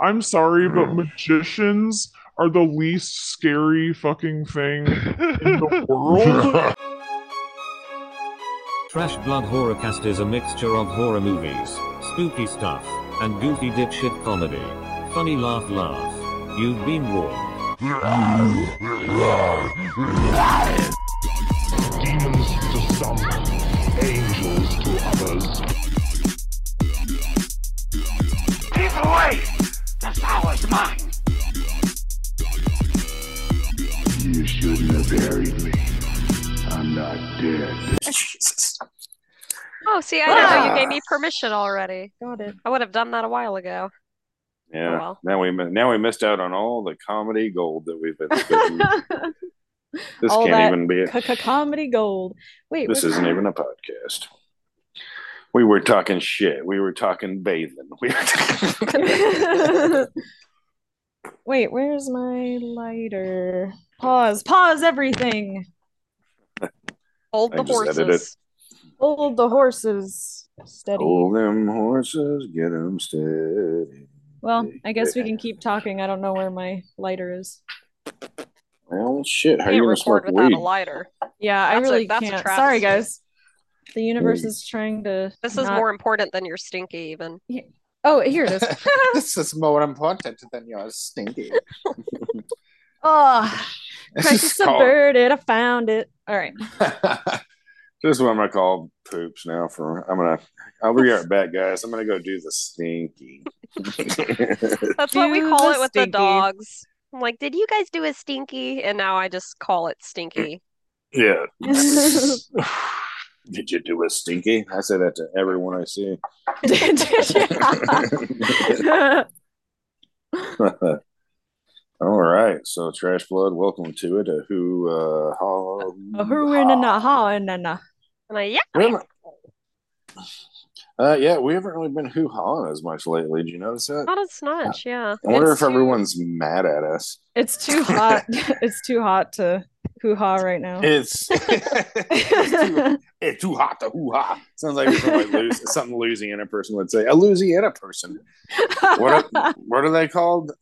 I'm sorry, but magicians are the least scary fucking thing in the world. Trash Blood Horrorcast is a mixture of horror movies, spooky stuff, and goofy dipshit comedy. Funny laugh. You've been warned. Demons to some, angels to others. Keep away! The flower's mine! You shouldn't have buried me. I'm not dead. Oh, see, I know. You gave me permission already. Got it. I would have done that a while ago. Yeah, oh, well. now we missed out on all the comedy gold that we've been... This all can't even be a comedy gold. Wait, this isn't even a podcast. We were talking shit. We were talking bathing. Wait, where's my lighter? Pause everything. Hold the horses. Hold the horses steady. Hold them horses, get them steady. Well, I guess we can keep talking. I don't know where my lighter is. Well, shit, how are you going to smoke without weed? A lighter? Yeah, that's I really can't. Sorry, guys. The universe is trying to... This is more important than your stinky, even. Yeah. Oh, here it is. This is more important than your stinky. Oh, precious a bird, I found it. All right. This is what I'm going to call poops now. I'll be right back, guys. I'm going to go do the stinky. That's what we call it with the dogs. I'm like, did you guys do a stinky? And now I just call it stinky. Yeah. Did you do a stinky? I say that to everyone I see. All right. So, Trash Blood, welcome to it. We haven't really been hoo-hawing as much lately. Did you notice that? Not as much, yeah. I wonder if everyone's mad at us. It's too hot. It's too hot to hoo-ha right now. It's too hot to hoo-ha. Sounds like something Louisiana person would say. A Louisiana person. What are they called?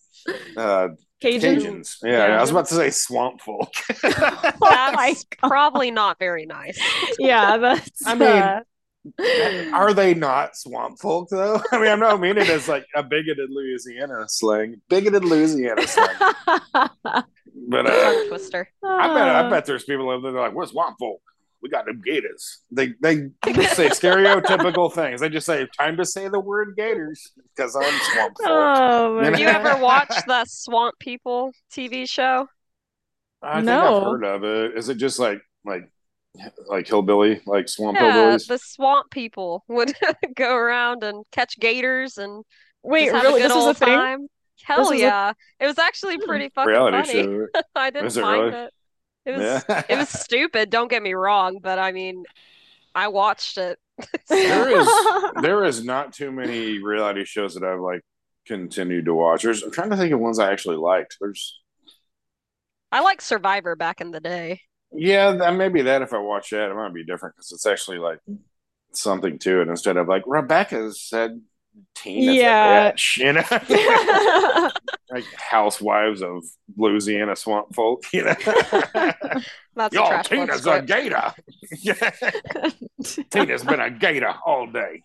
Cajuns. Yeah, I was about to say swamp folk. That's probably not very nice. Yeah, that's... I mean... Are they not swamp folk though? I mean, I'm not meaning it as like a bigoted Louisiana slang. But twister. I bet there's people out there that are like, we're swamp folk. We got them gators. They say stereotypical things. They just say, time to say the word gators because I'm swamp folk. Oh, you ever watch the Swamp People TV show? I think I've heard of it. Is it just like hillbilly, like swamp hillbillies? The Swamp People would go around and catch gators and Wait, really? This was a thing? Hell yeah. It was actually pretty fucking funny. I didn't mind it. It was stupid, don't get me wrong, but I mean, I watched it. There is not too many reality shows that I've continued to watch. I'm trying to think of ones I actually liked. I liked Survivor back in the day. Yeah, maybe that if I watch that, it might be different because it's actually something to it instead of Rebecca said Tina. Yeah. Like housewives of Louisiana swamp folk, you know. That's y'all, Tina's a gator. Tina's been a gator all day.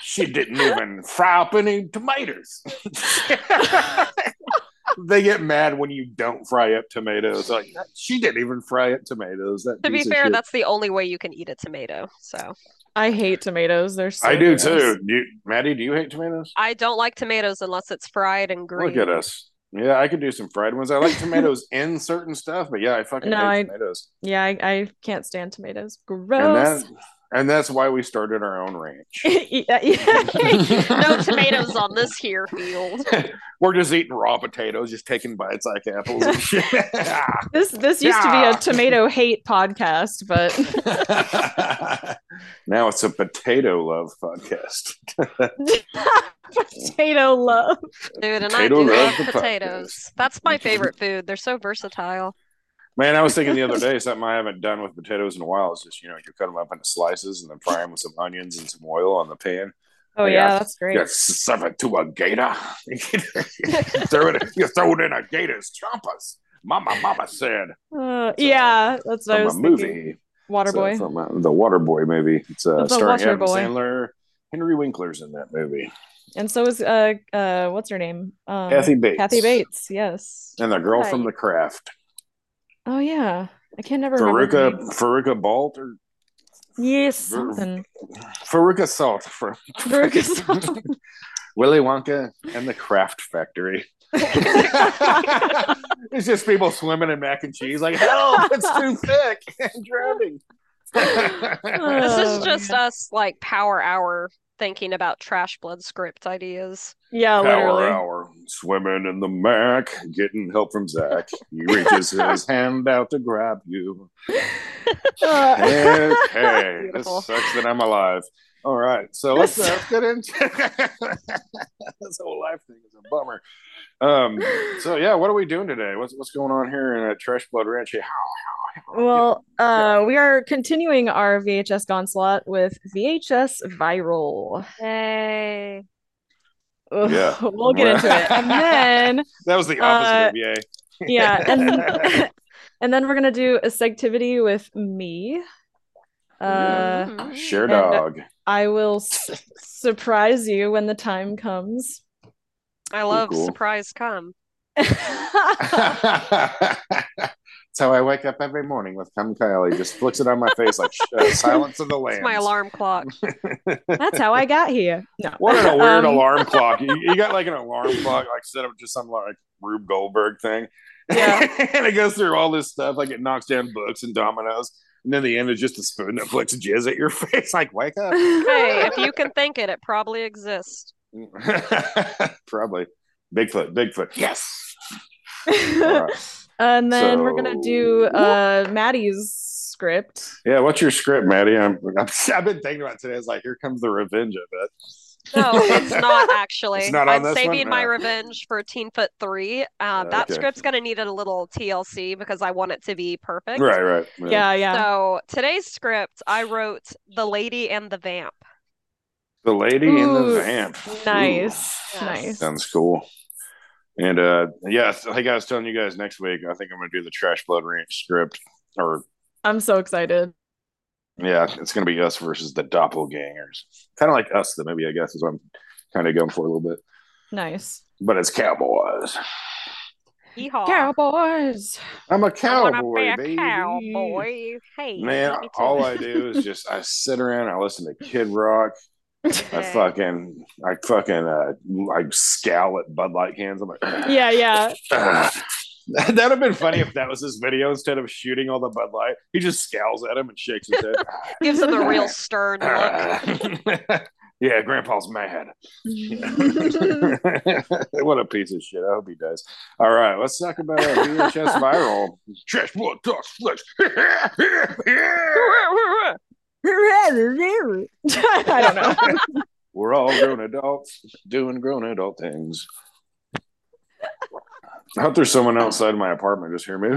She didn't even fry up any tomatoes. They get mad when you don't fry up tomatoes. Like, she didn't even fry up tomatoes. To be fair, that's the only way you can eat a tomato. So I hate tomatoes. They're so gross. Too. Maddie, do you hate tomatoes? I don't like tomatoes unless it's fried and green. Look at us. Yeah, I could do some fried ones. I like tomatoes in certain stuff, but yeah, I fucking hate tomatoes. Yeah, I can't stand tomatoes. Gross. And that's why we started our own ranch. No tomatoes on this here field. We're just eating raw potatoes, just taking bites like apples and shit. This used to be a tomato hate podcast, but now it's a potato love podcast. Potato love. Dude, and potato I do love potatoes. Podcast. That's my favorite food. They're so versatile. Man, I was thinking the other day, something I haven't done with potatoes in a while is just, you cut them up into slices and then fry them with some onions and some oil on the pan. Oh yeah, that's great. You severed to a gator. You throw it in a gator's chompers. Mama said. That's what I was thinking. Movie. Waterboy. From the Waterboy movie. It's starring Adam Sandler. Henry Winkler's in that movie. And so is what's her name? Kathy Bates. Kathy Bates, yes. And the girl from The Craft. Oh yeah, I can never remember. Veruca Salt or. Yes, something. Veruca Salt from Willy Wonka and the Craft Factory. It's just people swimming in mac and cheese, like, help! It's too thick. I'm drowning. This is just us, like power hour, thinking about Trash Blood script ideas. Yeah, power literally. Hour, swimming in the mac, getting help from Zach. He reaches his hand out to grab you. Okay, beautiful. This sucks that I'm alive. All right, so let's get into this whole life thing is a bummer. So yeah, what are we doing today? What's going on here in Trash Blood Ranch? Well, we are continuing our VHS Gonslot with VHS Viral. Hey. Yeah. We'll get into it. And then that was the opposite of yay. Yeah. And then we're gonna do a segtivity with me. Sure dog. I will surprise you when the time comes. I love surprise cum. So I wake up every morning with cum Kylie, just flicks it on my face like Silence of the Lambs. It's my alarm clock. That's how I got here. No. What a weird alarm clock. You got like an alarm clock, like set up just some like Rube Goldberg thing. Yeah. And it goes through all this stuff, like it knocks down books and dominoes. And then the end is just a spoon that flicks jizz at your face, like, wake up. Hey, if you can think it probably exists. Probably. Bigfoot. Yes. Right. And then we're gonna do Maddie's script. Yeah, what's your script, Maddie? I've been thinking about it today. It's like, here comes the revenge of it. No, it's not actually. It's not on I'm saving my revenge for Teen Foot 3. That script's going to need a little TLC because I want it to be perfect. Right. Yeah. So today's script, I wrote The Lady and the Vamp. The Lady and the Vamp. Nice. Sounds cool. And like I was telling you guys, next week, I think I'm going to do the Trash Blood Ranch script. I'm so excited. Yeah, it's going to be us versus the doppelgangers. Kind of like Us, the movie, I guess, is what I'm kind of going for a little bit. Nice. But it's cowboys. Yeehaw. Cowboys. I'm a cowboy, baby. Cowboy. Hey, man, all I do is just, I sit around, I listen to Kid Rock. I scowl at Bud Light cans. I'm like, yeah. That would have been funny if that was his video. Instead of shooting all the Bud Light, he just scowls at him and shakes his head. Gives him the real stern look. Yeah, Grandpa's mad. What a piece of shit. I hope he does. All right, let's talk about our VHS Viral. Trash blood, dust, flesh. I don't know. We're all grown adults doing grown adult things. I hope there's someone outside my apartment just hearing me.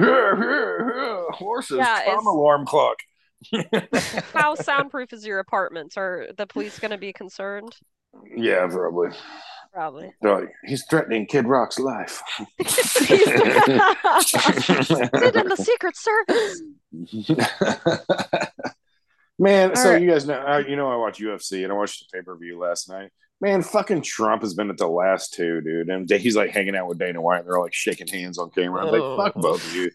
Horses, trauma alarm clock. How soundproof is your apartment? Are the police going to be concerned? Yeah, probably. Like, he's threatening Kid Rock's life. He's in the Secret Service. Man, all right. You guys know, I watch UFC and I watched the pay-per-view last night. Man, fucking Trump has been at the last two, dude. And he's like hanging out with Dana White and they're all like shaking hands on camera. I'm like, fuck both of you.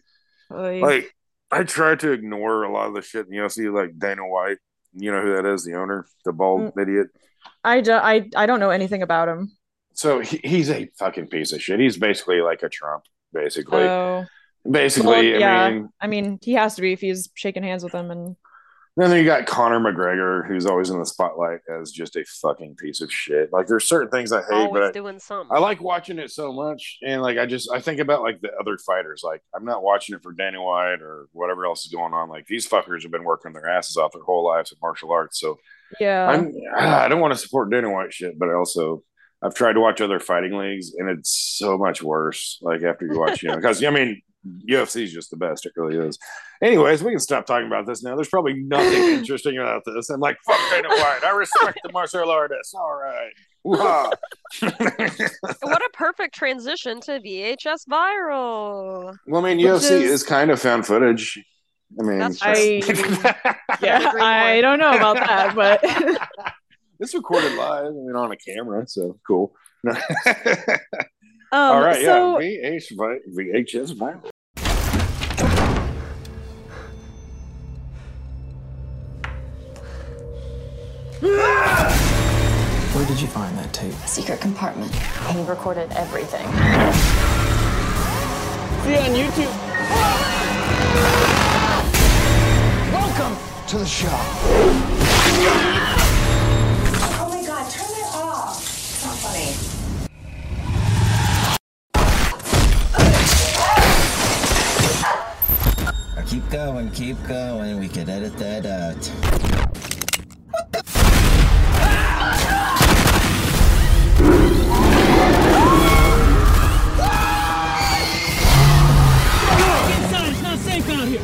Like, I try to ignore a lot of the shit in the UFC, like Dana White. You know who that is? The owner, the bald idiot. I don't know anything about him. So he's a fucking piece of shit. He's basically like a Trump, basically. I mean, he has to be if he's shaking hands with him and... And then you got Conor McGregor, who's always in the spotlight as just a fucking piece of shit. Like, there's certain things I hate, I like watching it so much. And like, I think about like the other fighters. Like, I'm not watching it for Dana White or whatever else is going on. Like, these fuckers have been working their asses off their whole lives at martial arts. So yeah, I don't want to support Dana White shit, but I've tried to watch other fighting leagues, and it's so much worse. Like after you watch, because I mean, UFC is just the best. It really is. Anyways, we can stop talking about this now. There's probably nothing interesting about this. I'm like, fuck Dana White. I respect the martial artists. All right. What a perfect transition to VHS Viral. Well, I mean, UFC is kind of found footage. I mean, I don't know about that, but it's recorded live. I mean, on a camera, so cool. All right, so... yeah, VHS Viral. Where did you find that tape? A secret compartment. He recorded everything. See you on YouTube. Welcome to the show. Oh my God, turn it off. It's not funny. Keep going, we can edit that out. What the inside, it's not safe down here.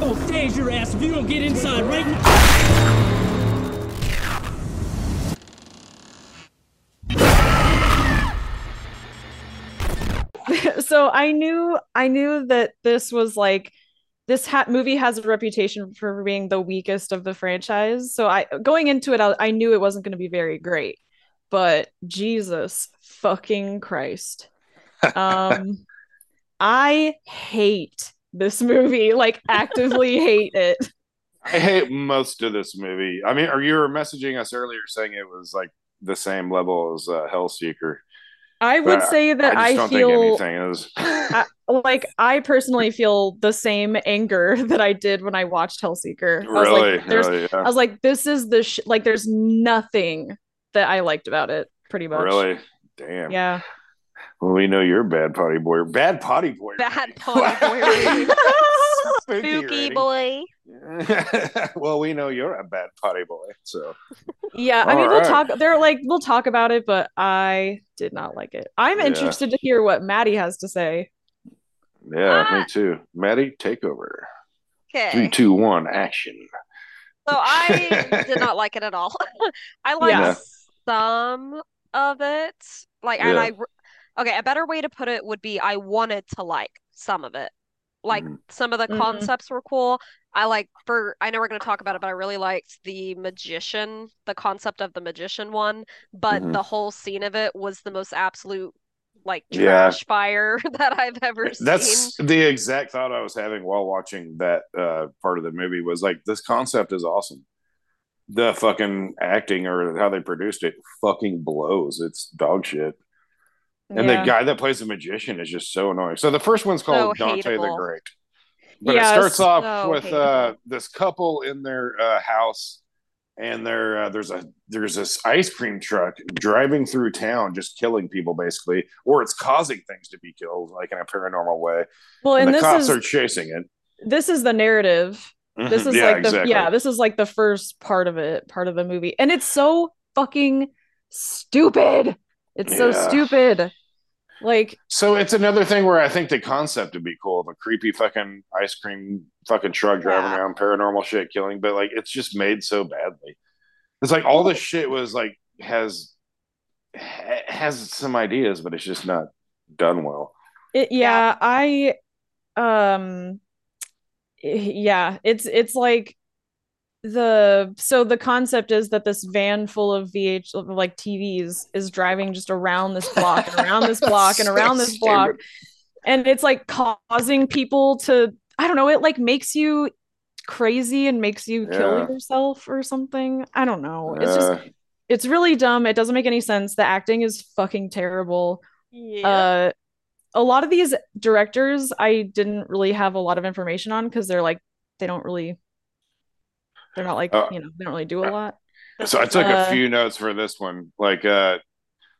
Oh, stage your ass if you don't get inside right now. So I knew that this was like, this movie has a reputation for being the weakest of the franchise. So going into it, I knew it wasn't going to be very great, but Jesus fucking Christ. I hate this movie, like actively hate it. I hate most of this movie. I mean, or you were messaging us earlier saying it was like the same level as Hellseeker. I would say that I personally feel the same anger that I did when I watched Hellseeker. I was like, I was like, this is the like, there's nothing that I liked about it, pretty much. Really? Damn. Yeah. Well, we know you're bad potty boy. Bad potty boy. Bad potty boy. Spooky boy. Well, we know you're a bad potty boy, so yeah. I mean, we'll talk. They're like, we'll talk about it, but I did not like it. I'm interested to hear what Maddie has to say. Yeah, me too. Maddie, take over. Okay. 3, 2, 1, action. So I did not like it at all. I liked some of it, like, and okay, a better way to put it would be I wanted to like some of it. Like, some of the concepts were cool. I know we're going to talk about it, but I really liked the magician, the concept of the magician one. But the whole scene of it was the most absolute, like, trash fire that I've ever seen. That's the exact thought I was having while watching that part of the movie was, like, this concept is awesome. The fucking acting or how they produced it fucking blows. It's dog shit. And the guy that plays the magician is just so annoying. So the first one's called Dante the Great. But it starts off with this couple in their house, and there's this ice cream truck driving through town just killing people, basically. Or it's causing things to be killed, like in a paranormal way. Well, and the cops are chasing it. This is the narrative. This is this is like the first part of the movie. And it's so fucking stupid. It's so stupid. Like, so it's another thing where I think the concept would be cool of a creepy fucking ice cream fucking truck driving around, paranormal shit killing, but like it's just made so badly. It's like all this shit was like has some ideas, but it's just not done well. It's like the concept is that this van full of TVs is driving just around this block and around this block and around this block, and it's like causing people to, I don't know, it like makes you crazy and makes you kill yourself or something. I don't know. It's just, it's really dumb. It doesn't make any sense. The acting is fucking terrible. A lot of these directors I didn't really have a lot of information on because they're like, they're not like, they don't really do a lot. So I took a few notes for this one. Like,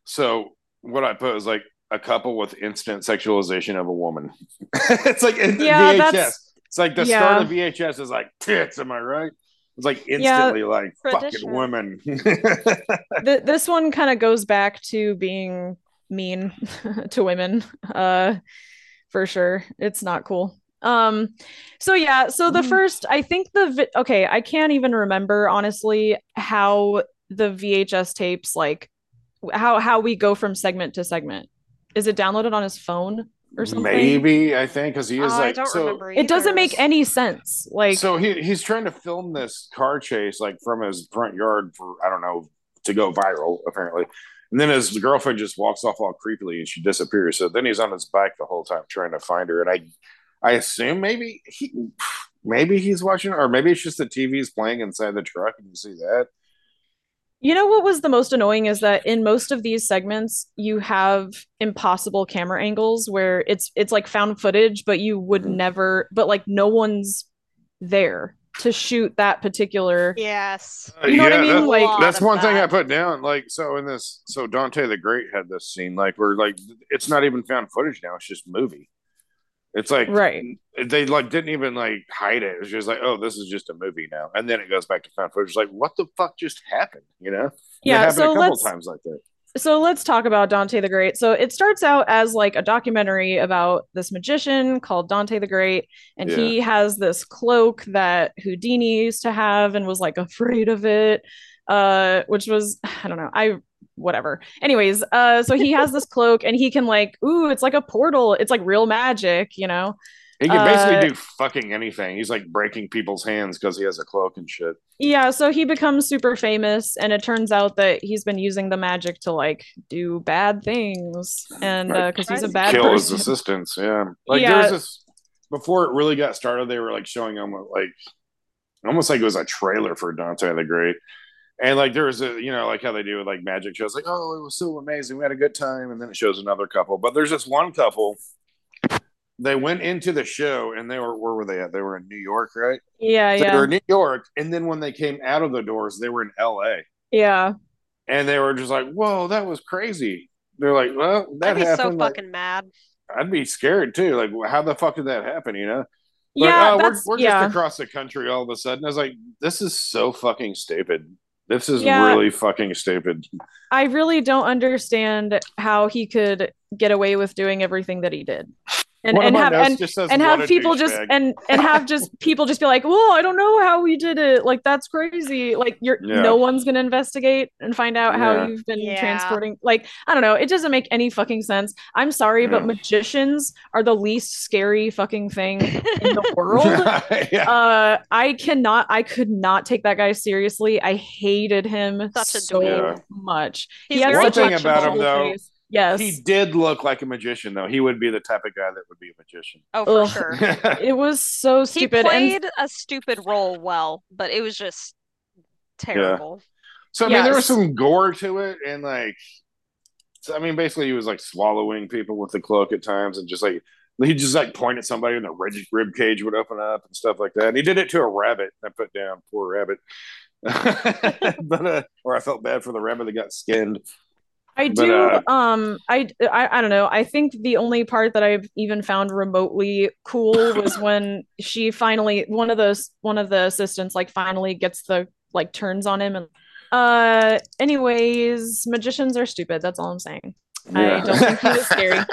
so what I put was like a couple with instant sexualization of a woman. It's like VHS. It's like the start of VHS is like tits. Am I right? It's like instantly like tradition. Fucking women. This one kind of goes back to being mean to women, for sure. It's not cool. So yeah, so the first, I think okay, I can't even remember honestly how the VHS tapes, like how we go from segment to segment. Is it downloaded on his phone or something? Maybe, I think, because he is like, it doesn't make any sense. Like, so he's trying to film this car chase like from his front yard for, I don't know, to go viral apparently. And then his girlfriend just walks off all creepily and she disappears. So then he's on his bike the whole time trying to find her. And I assume maybe he's watching, or maybe it's just the TV's playing inside the truck and you see that. You know what was the most annoying is that in most of these segments, you have impossible camera angles where it's like found footage, but you would never, but like no one's there to shoot that particular. Yes. You know what I mean? Like, that's one thing I put down. Like, so in this, so Dante the Great had this scene, like where like, it's not even found footage now. It's just movie. It's like, right. They like didn't even like hide it. It was just like, oh, this is just a movie now. And then it goes back to found footage. Like, what the fuck just happened? You know? Yeah. It happened a couple times like that. So let's talk about Dante the Great. So it starts out as like a documentary about this magician called Dante the Great. And he has this cloak that Houdini used to have and was like afraid of it. Which was, I don't know. Whatever. Anyways, so he has this cloak and he can like, ooh, it's like a portal. It's like real magic, you know? He can basically do fucking anything. He's like breaking people's hands because he has a cloak and shit. Yeah, so he becomes super famous and it turns out that he's been using the magic to like do bad things. And because he's a bad person. Kill his assistants, yeah. Like there's this, before it really got started, they were like showing him like, almost like it was a trailer for Dante the Great. And like there was a, you know, like how they do with like magic shows, like, oh, it was so amazing, we had a good time, and then it shows another couple. But there's this one couple. They went into the show and they were, where were they at? They were in New York, right? Yeah, so yeah. They were in New York, and then when they came out of the doors, they were in LA. Yeah. And they were just like, whoa, that was crazy. They're like, well, that happened. I'd be so fucking mad. I'd be scared too. Like, how the fuck did that happen? You know? Like, yeah. We're just across the country all of a sudden. I was like, this is so fucking stupid. This is really fucking stupid. I really don't understand how he could get away with doing everything that he did. And have people just be like, "Well, I don't know how we did it. Like that's crazy. Like no one's going to investigate and find out how you've been transporting. Like, I don't know. It doesn't make any fucking sense. I'm sorry, but magicians are the least scary fucking thing in the world. I could not take that guy seriously. I hated him so much. He has one thing about him though. Yes. He did look like a magician, though. He would be the type of guy that would be a magician. Oh, for sure. It was so stupid. He played a stupid role well, but it was just terrible. Yeah. So, I mean, there was some gore to it. And, like, so, I mean, basically he was, like, swallowing people with the cloak at times. And just, like, he'd just, like, point at somebody and the rib cage would open up and stuff like that. And he did it to a rabbit. I put down, poor rabbit. But or I felt bad for the rabbit that got skinned. I don't know. I think the only part that I've even found remotely cool was when she finally, one of the assistants, like finally gets the, like turns on him. And anyways, magicians are stupid. That's all I'm saying. Yeah. I don't think he was scary.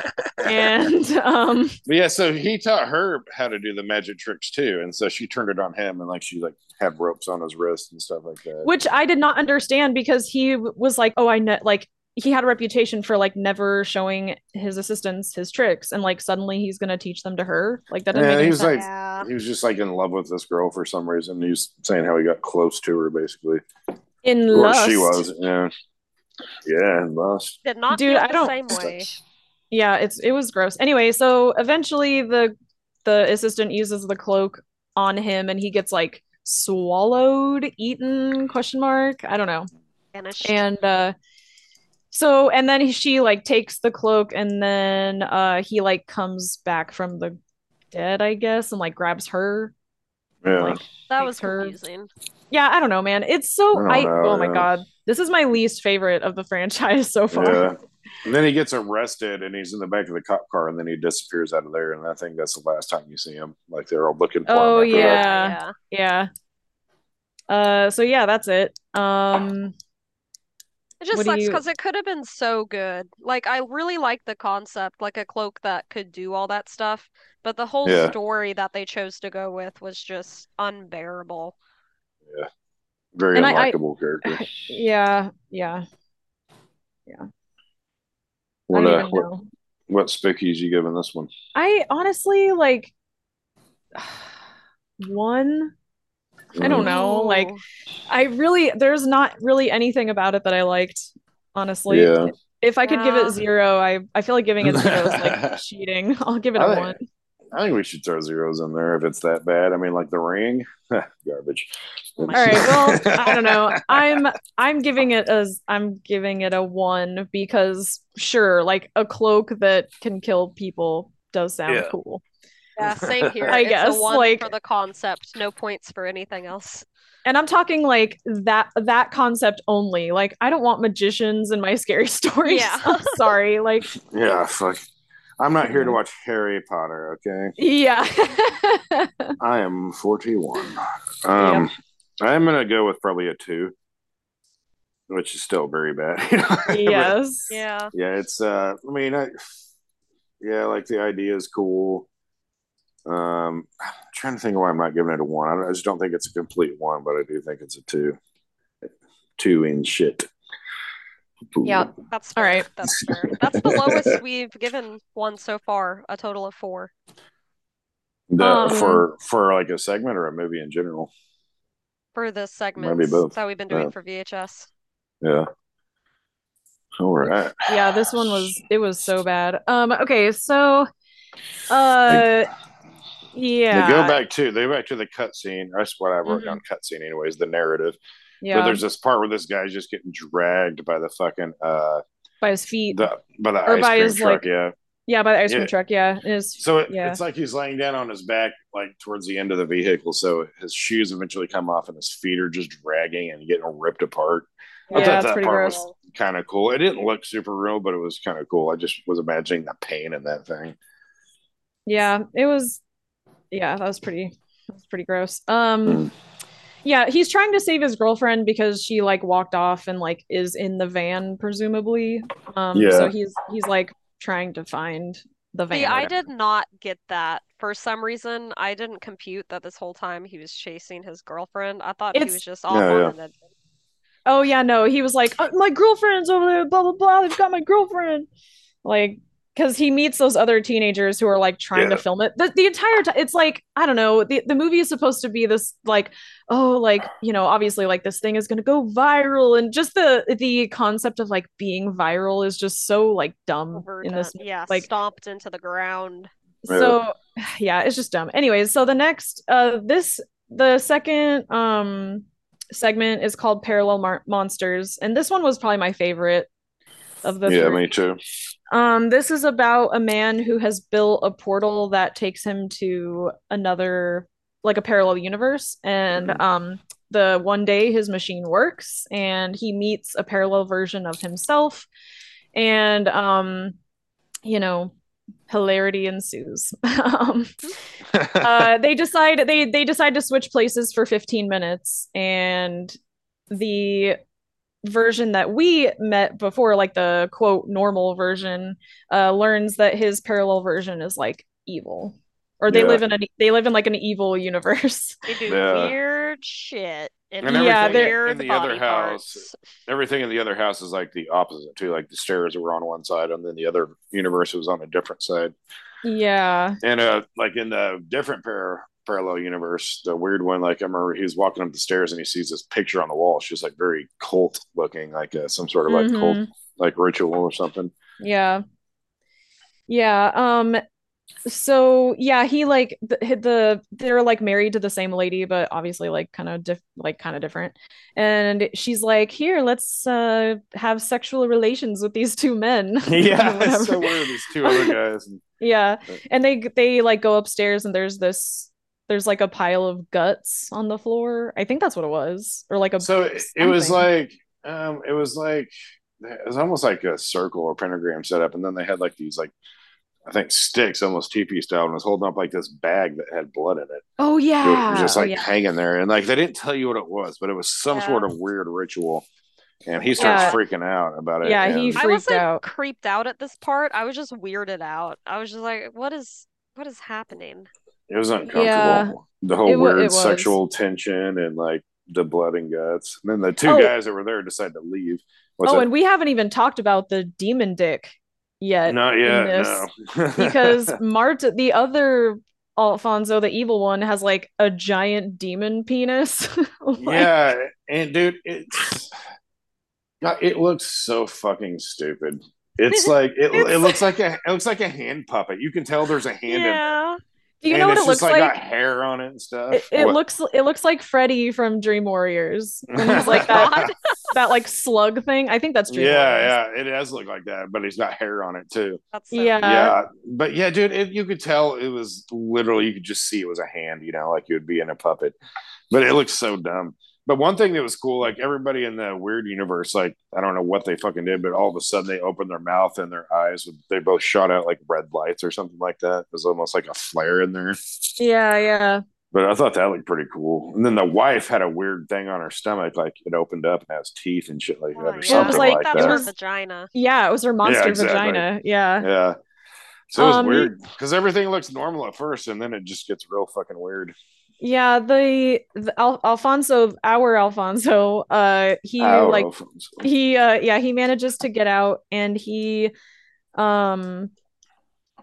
And so he taught her how to do the magic tricks too, and so she turned it on him, and like she like had ropes on his wrist and stuff like that. Which I did not understand because he was like, oh, I know, like. He had a reputation for like never showing his assistants his tricks, and like suddenly he's gonna teach them to her. Like that didn't make any sense. He was just like in love with this girl for some reason. He's saying how he got close to her, basically. In lust, she was. Yeah, in lust. Did not do the same way. Yeah, it was gross. Anyway, so eventually the assistant uses the cloak on him, and he gets like swallowed, eaten? ? I don't know. Vanished. And so, and then she like takes the cloak, and then he like comes back from the dead, I guess, and like grabs her. Yeah, like, that was confusing. Yeah, I don't know, man. It's so my god, this is my least favorite of the franchise so far. Yeah. And then he gets arrested, and he's in the back of the cop car, and then he disappears out of there. And I think that's the last time you see him. Like they're all looking for him. Oh yeah. So yeah, that's it. It just sucks because it could have been so good. Like, I really like the concept, like a cloak that could do all that stuff, but the whole story that they chose to go with was just unbearable. Yeah. Very unlikable character. Yeah. What spooky is you giving this one? I honestly, like, one... I don't know. Like, I really, there's not really anything about it that I liked, honestly. Yeah. If I could give it 0, I feel like giving it 0 is like cheating. I'll give it a 1. I think we should throw 0s in there if it's that bad. I mean, like The Ring, garbage. All right. Well, I don't know. I'm giving it a 1 because sure, like a cloak that can kill people does sound cool. Yeah, same here. I guess a 1 like for the concept, no points for anything else. And I'm talking like that concept only. Like, I don't want magicians in my scary stories. Yeah, I'm sorry. Like, yeah, fuck. I'm not here to watch Harry Potter. Okay. Yeah. I am 41. I'm gonna go with probably a 2, which is still very bad. Yes. But, yeah. It's. Yeah, like the idea is cool. I'm trying to think why I'm not giving it a 1. I just don't think it's a complete 1, but I do think it's a 2. 2 in shit. Yeah, that's fair. All right. That's fair. That's the lowest we've given one so far. A total of 4. For like a segment or a movie in general. For this segment, maybe both. That's how we've been doing for VHS. Yeah. All right. Yeah, this one was so bad. Okay, so. Yeah. They go back to the cutscene. That's what I worked on, cutscene anyways, the narrative. Yeah. But there's this part where this guy's just getting dragged by the fucking by his feet. By the ice cream truck, yeah. It's like he's laying down on his back, like towards the end of the vehicle. So his shoes eventually come off and his feet are just dragging and getting ripped apart. I thought that part was kind of cool. It didn't look super real, but it was kind of cool. I just was imagining the pain in that thing. Yeah, it was. Yeah, that was pretty gross. Yeah, he's trying to save his girlfriend because she like walked off and like is in the van presumably. So he's like trying to find the van. See, I did not get that for some reason. I didn't compute that this whole time he was chasing his girlfriend. I thought he was just off on an adventure. Oh yeah, no, he was like, my girlfriend's over there, blah blah blah. They've got my girlfriend, like. Because he meets those other teenagers who are like trying to film it the entire time. It's like, I don't know. The movie is supposed to be this like, obviously like this thing is going to go viral. And just the concept of like being viral is just so like dumb in this movie. Yeah, like stomped into the ground. So yeah, it's just dumb. Anyways, so the next, the second segment is called Parallel Monsters. And this one was probably my favorite of the three. Me too. This is about a man who has built a portal that takes him to another, like a parallel universe. And the one day his machine works and he meets a parallel version of himself. And, hilarity ensues. They decide to switch places for 15 minutes. And the version that we met before, like the quote normal version, learns that his parallel version is like evil, or they live in like an evil universe. They do weird shit, everything in the other house is like the opposite too. Like the stairs were on one side, and then the other universe was on a different side. Yeah, and like in the different parallel universe, the weird one, like I remember he was walking up the stairs and he sees this picture on the wall. She's like very cult looking, like some sort of like cult, like ritual or something. So yeah, he like they're like married to the same lady, but obviously like kind of different. And she's like, here, let's have sexual relations with these two men. Yeah, it's so weird, these two other guys. And they like go upstairs and there's like a pile of guts on the floor. I think that's what it was. Or like a it was almost like a circle or pentagram set up, and then they had like these like I think sticks, almost teepee style, and was holding up like this bag that had blood in it. Oh yeah. It was just like hanging there, and like they didn't tell you what it was, but it was some sort of weird ritual. And he starts freaking out about it. Yeah, he freaked out. I wasn't creeped out at this part. I was just weirded out. I was just like, what is happening? It was uncomfortable. Yeah. The whole weird sexual tension and like the blood and guts. And then the two guys that were there decide to leave. And we haven't even talked about the demon dick yet. Not yet, no. Because Marta, the other Alfonso, the evil one, has like a giant demon penis. Yeah, and dude, it looks so fucking stupid. It's like it looks like a hand puppet. You can tell there's a hand in it. Do you know what it looks like? Got hair on it and stuff. It looks like Freddy from Dream Warriors. When he's like that like slug thing. I think that's Dream Warriors. Yeah, it does look like that, but he's got hair on it too. That's but yeah, dude, you could tell it was literally. You could just see it was a hand. You know, like you would be in a puppet. But it looks so dumb. But one thing that was cool, like everybody in the weird universe, like I don't know what they fucking did, but all of a sudden they opened their mouth and their eyes, they both shot out like red lights or something like that. It was almost like a flare in there. Yeah, yeah. But I thought that looked pretty cool. And then the wife had a weird thing on her stomach, like it opened up and has teeth and shit like that, or something like that. It was her vagina. Yeah, it was her monster vagina. Yeah. Yeah. So it was weird because everything looks normal at first, and then it just gets real fucking weird. Yeah, Alfonso, Alfonso. He manages to get out, and he, I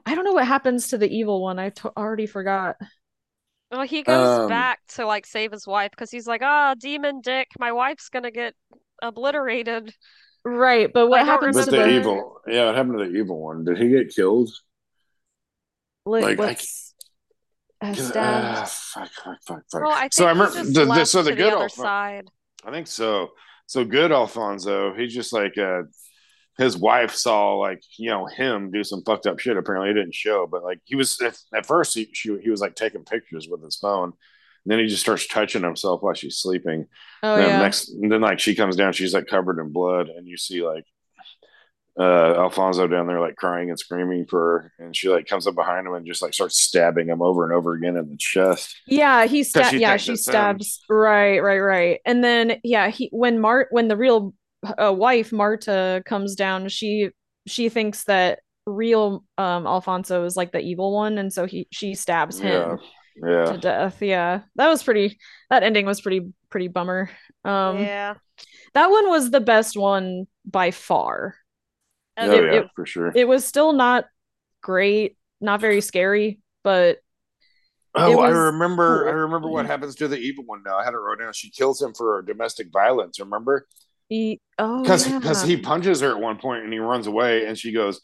don't know what happens to the evil one. I already forgot. Well, he goes back to like save his wife because he's like, demon dick, my wife's gonna get obliterated. Right, but what happens to the evil? Yeah, what happened to the evil one? Did he get killed? Fuck. Well, I remember the good other side. I think so. So good Alfonso, he's just like his wife saw like, you know, him do some fucked up shit. Apparently he didn't show, but like he was at first he was like taking pictures with his phone. And then he just starts touching himself while she's sleeping. Oh, and then like she comes down, she's like covered in blood, and you see like Alfonso down there like crying and screaming for her, and she like comes up behind him and just like starts stabbing him over and over again in the chest. Yeah, she stabs him. Right. And then when the real wife Marta comes down, she thinks that real Alfonso is like the evil one, and so she stabs him to death. Yeah, that ending was pretty bummer. That one was the best one by far. For sure. It was still not great, not very scary, but I remember what happens to the evil one now. I had it wrote down. She kills him for domestic violence, remember? Because he punches her at one point and he runs away, and she goes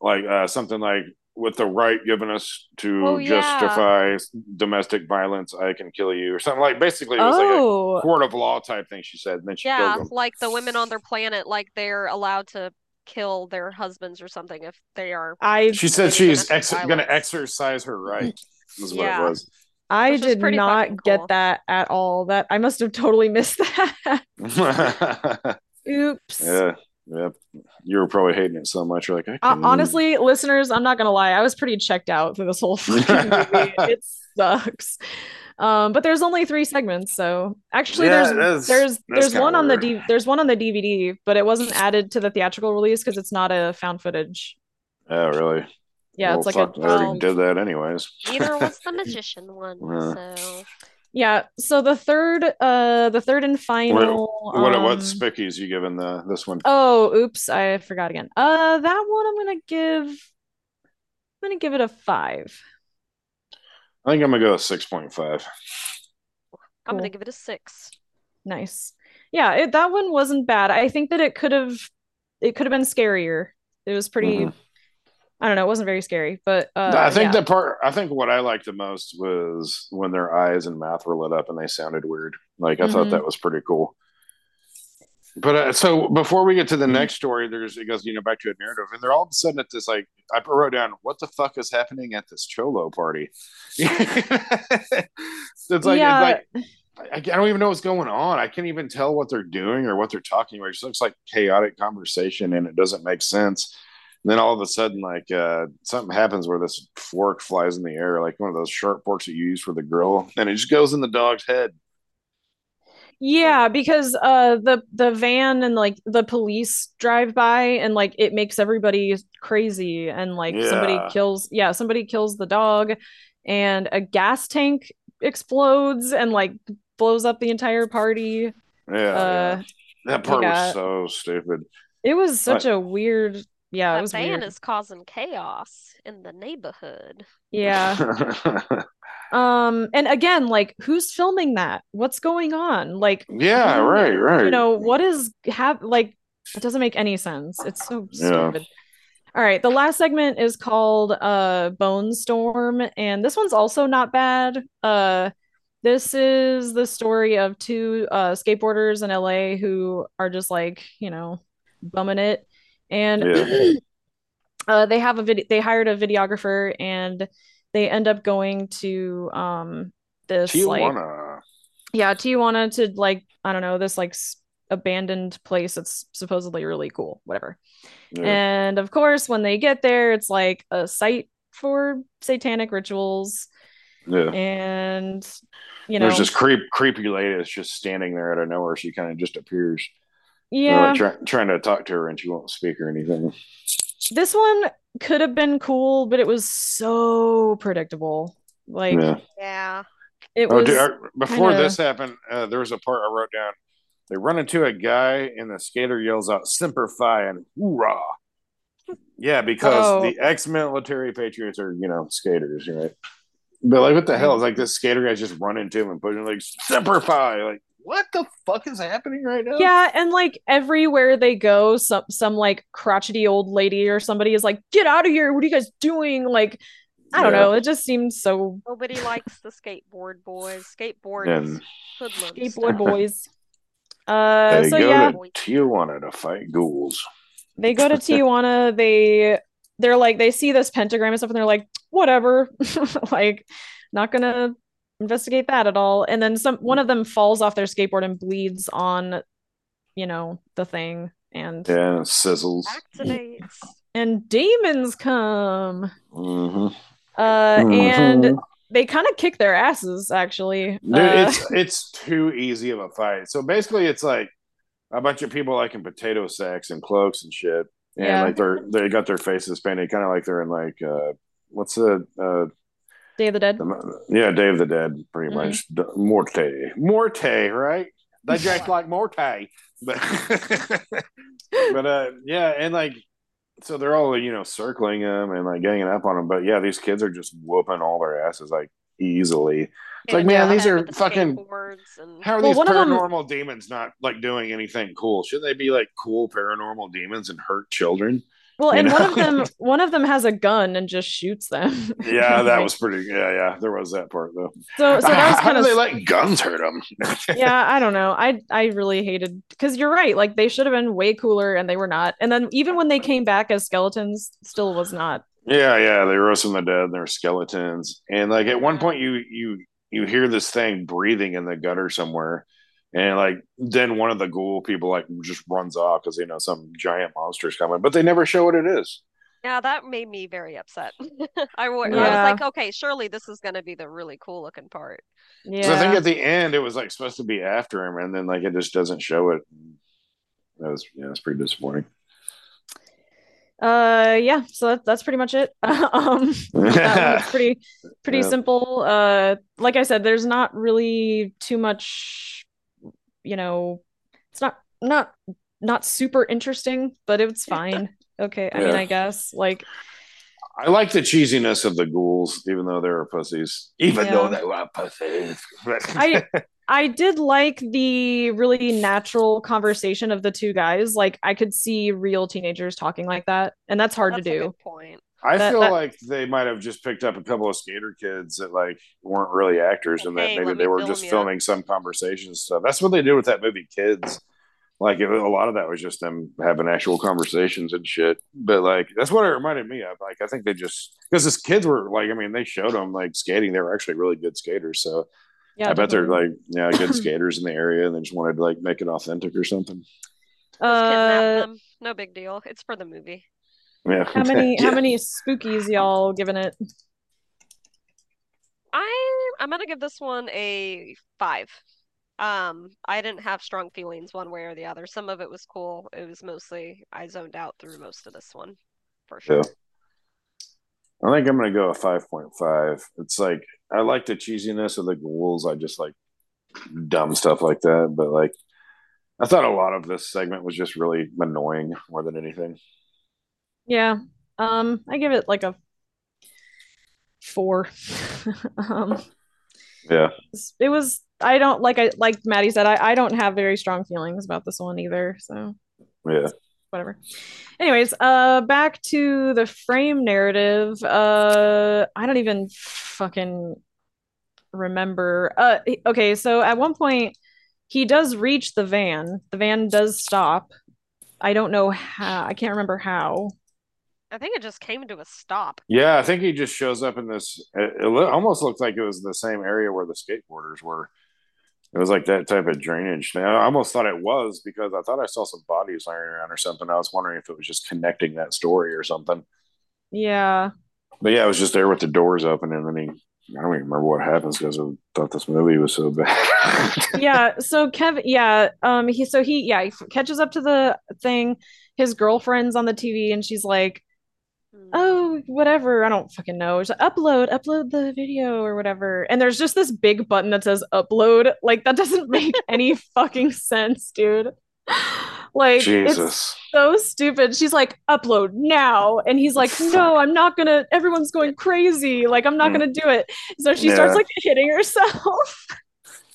like something like, with the right given us to justify domestic violence, I can kill you, or something. Like basically it was like a court of law type thing she said, and then she killed him. Like the women on their planet, like they're allowed to kill their husbands or something if they are. She said she's going to exercise her right. Is what it was. I did not get that at all. That I must have totally missed that. Oops. Yeah. Yep. You were probably hating it so much. You're like, honestly, listeners, I'm not gonna lie. I was pretty checked out for this whole fucking movie. It sucks. But there's only 3 segments, so actually there's one on the DVD, but it wasn't added to the theatrical release because it's not a found footage. Oh, really? Yeah, it's like I already did that anyways. Neither was the magician one. Yeah. So. Yeah, so the third and final. What spickies you giving this one? Oh, oops, I forgot again. That one I'm gonna give it a 5. I think I'm gonna go 6.5. I'm gonna give it a 6. Nice. Yeah, that one wasn't bad. I think that it could have been scarier. It was pretty. Mm-hmm. I don't know. It wasn't very scary, but I think what I liked the most was when their eyes and mouth were lit up and they sounded weird. Like I thought that was pretty cool. But so before we get to the next story, it goes back to a narrative, and they're all of a sudden at this, like I wrote down, what the fuck is happening at this cholo party? I don't even know what's going on. I can't even tell what they're doing or what they're talking about. It just looks like chaotic conversation, and it doesn't make sense. And then all of a sudden, like something happens where this fork flies in the air, like one of those sharp forks that you use for the grill, and it just goes in the dog's head. Yeah, because the van and like the police drive by and like it makes everybody crazy and like somebody kills the dog and a gas tank explodes and like blows up the entire party. Yeah. That part was so stupid. It was such a weird. Yeah, it was weird. That van is causing chaos in the neighborhood. Yeah. And again, like, who's filming that? What's going on? Like, yeah, right. You know, what is like? It doesn't make any sense. It's so stupid. All right, the last segment is called Bone Storm, and this one's also not bad. This is the story of two skateboarders in LA who are just like, you know, bumming it. And they hired a videographer and they end up going to this Tijuana. Tijuana to like, I don't know, this like abandoned place that's supposedly really cool, whatever. Yeah. And of course, when they get there, it's like a site for satanic rituals. Yeah. And you know, there's this creepy lady that's just standing there out of nowhere. She kind of just appears. Yeah, trying to talk to her and she won't speak or anything. This one could have been cool, but it was so predictable. Like, yeah, it was. Before this happened, there was a part I wrote down. They run into a guy and the skater yells out "Semper Fi" and "Hoorah!" Yeah, because the ex-military patriots are, you know, skaters, right? But like, what the hell? It's like this skater guy's just running to him and pushing like "Semper Fi," like. What the fuck is happening right now? Yeah, and like everywhere they go, some like crotchety old lady or somebody is like, "Get out of here! What are you guys doing?" Like, I don't know. It just seems so. Nobody likes the skateboard boys. Skateboard boys. They go to Tijuana to fight ghouls. They go to Tijuana. They're like, they see this pentagram and stuff, and they're like, whatever. Like, not gonna investigate that at all. And then one of them falls off their skateboard and bleeds on, you know, the thing, and it sizzles, activates, and demons come. And they kind of kick their asses, actually. Dude, it's too easy of a fight. So basically it's like a bunch of people like in potato sacks and cloaks and shit, and like they got their faces painted kind of like they're in like what's the Day of the Dead? Day of the Dead, pretty much. Morte, right? They dressed like Morte. But and like, so they're all, you know, circling them and like ganging up on them. But yeah, these kids are just whooping all their asses like easily. It's like, man, these are fucking, how are these paranormal demons not like doing anything cool? Shouldn't they be like cool paranormal demons and hurt children? Well, and one of them has a gun and just shoots them. Yeah, that was pretty. Yeah, there was that part though. So that was kind of. How do they let guns hurt them? Yeah, I don't know. I really hated, because you're right. Like, they should have been way cooler, and they were not. And then even when they came back as skeletons, still was not. Yeah, they rose from the dead, and they're skeletons. And like at one point, you hear this thing breathing in the gutter somewhere. And like then one of the ghoul people like just runs off because, you know, some giant monster's coming, but they never show what it is. Yeah, that made me very upset. I was like, okay, surely this is going to be the really cool looking part. Yeah. So I think at the end it was like supposed to be after him, and then like it just doesn't show it. That's pretty disappointing. So that's pretty much it. It's pretty simple. Like I said, there's not really too much. You know, it's not super interesting, but it's fine. Okay, I mean, I guess like I like the cheesiness of the ghouls, even though they were pussies. Even though they were pussies, I did like the really natural conversation of the two guys. Like, I could see real teenagers talking like that, and that's hard to do. That's a good point. I feel like they might have just picked up a couple of skater kids that like weren't really actors, and that maybe they were just filming some conversation stuff. That's what they did with that movie, Kids. Like, a lot of that was just them having actual conversations and shit. But like, that's what it reminded me of. Like, I think they just, because these kids were like, I mean, they showed them like skating. They were actually really good skaters. So yeah, I bet they're like, yeah, good skaters in the area, and they just wanted to like make it authentic or something. Just kidnap them. No big deal. It's for the movie. Yeah. How many spookies y'all giving it? I'm gonna give this one a 5. I didn't have strong feelings one way or the other. Some of it was cool. It was mostly I zoned out through most of this one, for sure. Yeah. I think I'm going to go a 5.5. It's like, I like the cheesiness of the ghouls. I just like dumb stuff like that. But like, I thought a lot of this segment was just really annoying more than anything. Yeah. I give it like a 4. Yeah. It was I don't like Maddie said, I don't have very strong feelings about this one either. So yeah. Whatever. Anyways, back to the frame narrative. I don't even fucking remember. Okay, so at one point he does reach the van. The van does stop. I don't know how. I can't remember how. I think it just came to a stop. Yeah, I think he just shows up in this. It almost looked like it was the same area where the skateboarders were. It was like that type of drainage thing. I almost thought it was because I thought I saw some bodies lying around or something. I was wondering if it was just connecting that story or something. Yeah. But yeah, it was just there with the doors open, and then I don't even remember what happens because I thought this movie was so bad. Yeah. So Kevin, he catches up to the thing. His girlfriend's on the TV and she's like, oh, whatever. I don't fucking know. She's like, upload the video or whatever. And there's just this big button that says upload. Like, that doesn't make any fucking sense, dude. Like, Jesus. It's so stupid. She's like, upload now. And he's like, no, I'm not going to. Everyone's going crazy. Like, I'm not going to do it. So she starts like hitting herself.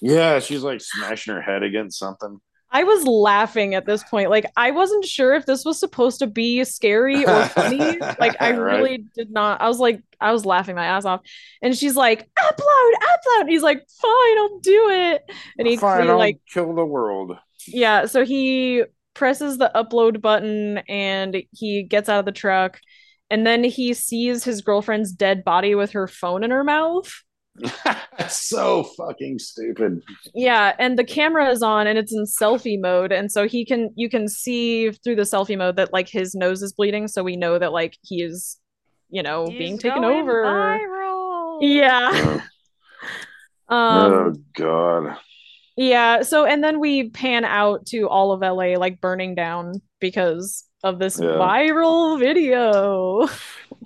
Yeah, she's like smashing her head against something. I was laughing at this point. Like, I wasn't sure if this was supposed to be scary or funny. Like, I really did not. I was like, I was laughing my ass off. And she's like, upload. And he's like, fine, I'll do it. And I'll like kill the world. Yeah. So he presses the upload button and he gets out of the truck. And then he sees his girlfriend's dead body with her phone in her mouth. So fucking stupid. Yeah, and the camera is on and it's in selfie mode, and so you can see through the selfie mode that like his nose is bleeding, so we know that like he is, you know, he's being taken over. Viral. Yeah. Oh god. Yeah, so and then we pan out to all of LA like burning down because of this viral video.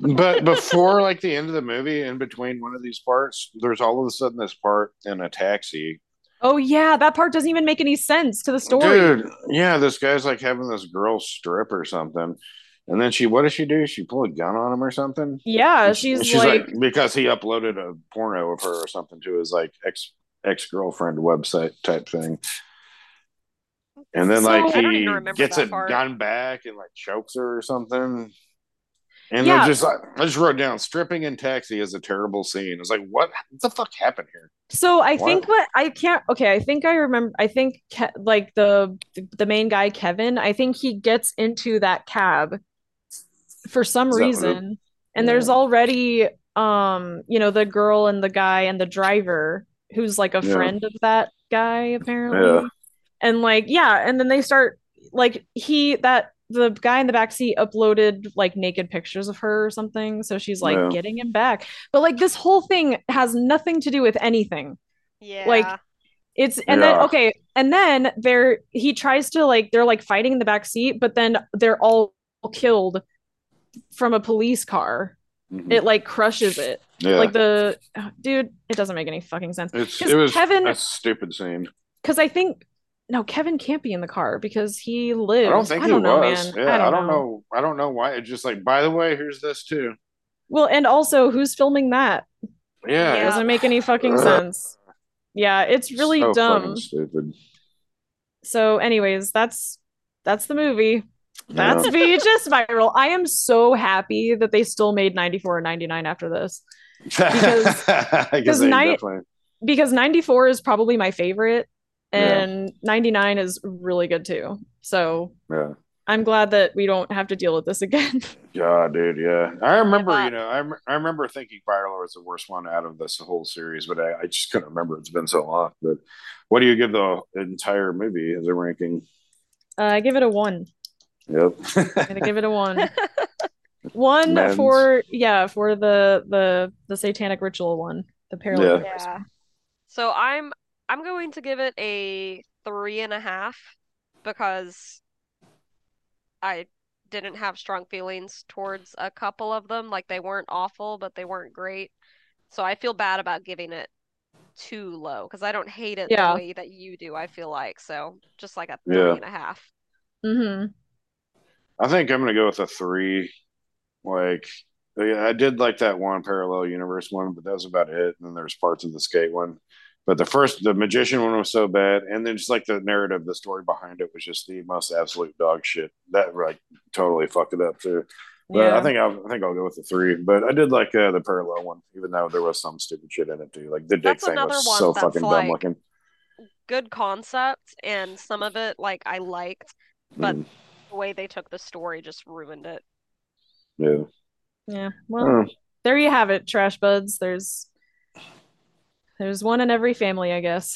But before like the end of the movie, in between one of these parts, there's all of a sudden this part in a taxi. Oh yeah, that part doesn't even make any sense to the story. Dude, yeah, this guy's like having this girl strip or something. And then what does she do? She pulled a gun on him or something? Yeah, she's like because he uploaded a porno of her or something to his like ex-girlfriend website type thing. And then, like, he gets it done back and, like, chokes her or something. And they're just like, I just wrote down, stripping in taxi is a terrible scene. It's like, what the fuck happened here? So I think the main guy, Kevin, I think he gets into that cab for some reason. And there's already, the girl and the guy and the driver who's, like, a friend of that guy, apparently. Yeah. And like, and then they start like the guy in the backseat uploaded like naked pictures of her or something. So she's like getting him back. But like this whole thing has nothing to do with anything. Yeah. Like it's and then he tries to like they're like fighting in the backseat, but then they're all killed from a police car. Mm-hmm. It like crushes it. Yeah. Like it doesn't make any fucking sense. It was a stupid scene. Because I think. No, Kevin can't be in the car because he lives. I don't know, man. Yeah, I don't know. I don't know why. It's just like, by the way, here's this too. Well, and also, who's filming that? Yeah, it doesn't make any fucking sense. Yeah, it's really dumb. Fucking stupid. So, anyways, that's the movie. That's VHS Viral. I am so happy that they still made 94 and 99 after this because 94 is probably my favorite. And 99 is really good too. So I'm glad that we don't have to deal with this again. Yeah, dude. Yeah, I remember. I remember thinking Viral was the worst one out of this whole series, but I just couldn't remember. It's been so long. But what do you give the entire movie as a ranking? I give it a 1. Yep. I'm gonna give it a 1. Men's. for the satanic ritual one, the parallel. Yeah. So I'm. I'm going to give it a 3.5 because I didn't have strong feelings towards a couple of them. Like, they weren't awful, but they weren't great. So I feel bad about giving it too low because I don't hate it the way that you do, I feel like. So just like a 3.5. Mm-hmm. I think I'm going to go with a 3. Like, I did like that one parallel universe one, but that was about it. And then there's parts of the skate one. But the magician one was so bad. And then just like the narrative, the story behind it was just the most absolute dog shit. That like totally fucked it up too. But yeah. I think I'll go with the 3. But I did like the parallel one, even though there was some stupid shit in it too. Like the dick thing was so fucking dumb looking. Good concept, and some of it like I liked, but the way they took the story just ruined it. Yeah. Yeah. Well, there you have it, Trash Buds. There's one in every family, I guess.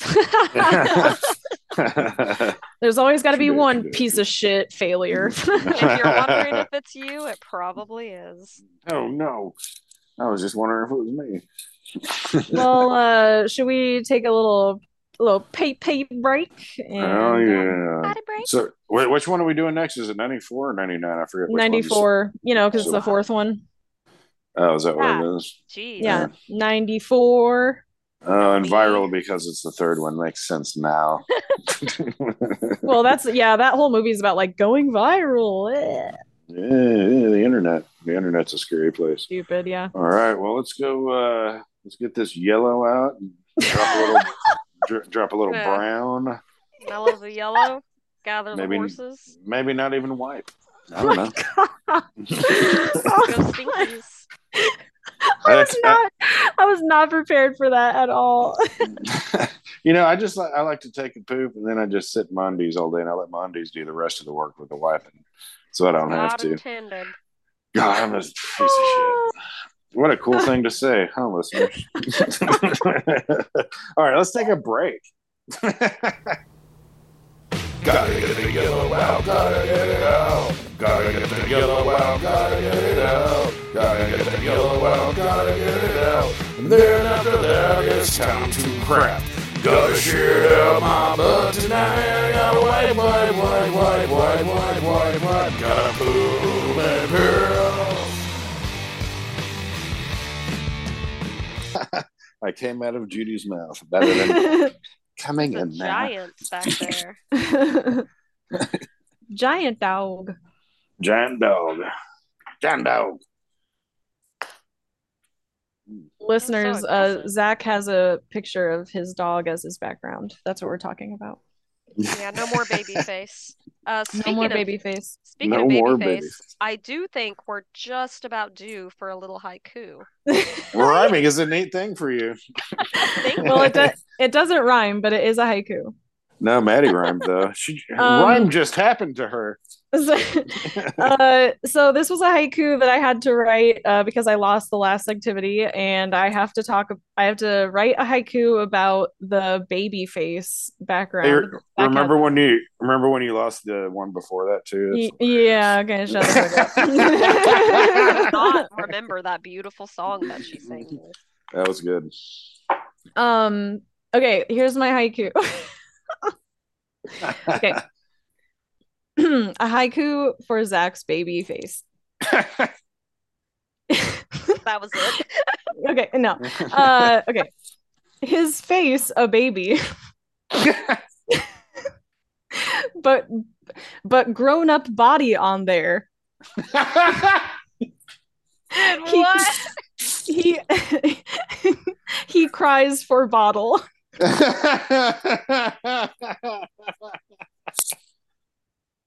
There's always got to be one piece of shit failure. If you're wondering if it's you, it probably is. Oh, no. I was just wondering if it was me. Well, should we take a little pay break? And, oh, yeah. Body break? So, which one are we doing next? Is it 94 or 99? I forget. 94, you know, because it's the fourth one. Oh, is that what it is? Geez. Yeah, 94. Oh, and Viral because it's the third one. Makes sense now. Well, that whole movie is about like going viral. The internet's a scary place. Stupid, yeah. All right, well, let's go. Let's get this yellow out. And drop a little, brown. Mellow the yellow. Gather the horses. Maybe not even white. I don't know. God. Go stinkies. I was not prepared for that at all. You know, I like to take a poop and then I just sit in my undies all day and I let my undies do the rest of the work with the wiping, so I don't have to. Intended. God, I'm a piece of shit. What a cool thing to say, huh, listeners? All right, let's take a break. Gotta get the yellow out, gotta get it out. Gotta get the yellow out, gotta get it out. Gotta get the yellow out, gotta get it out. And then after that, it's time to craft. Gotta shit out my butt tonight. Gotta wipe. Gotta poop and pearl. I came out of Judy's mouth better than... Coming in there. Giants back there. Giant dog. Listeners, so Zach has a picture of his dog as his background. That's what we're talking about. Yeah, no more baby face. Speaking of baby face, I do think we're just about due for a little haiku. Rhyming is a neat thing for you. Well, it doesn't rhyme, but it is a haiku. No, Maddie rhymed though. She rhyme just happened to her. So this was a haiku that I had to write because I lost the last activity, and I have to write a haiku about the baby face background. Remember when you lost the one before that too? Yeah, okay, shut the fuck up. I don't remember that beautiful song that she sang. That was good. Okay, here's my haiku. Okay. A haiku for Zach's baby face. That was it. Okay, no. Okay. His face, a baby. but grown up body on there. What? He cries for bottle.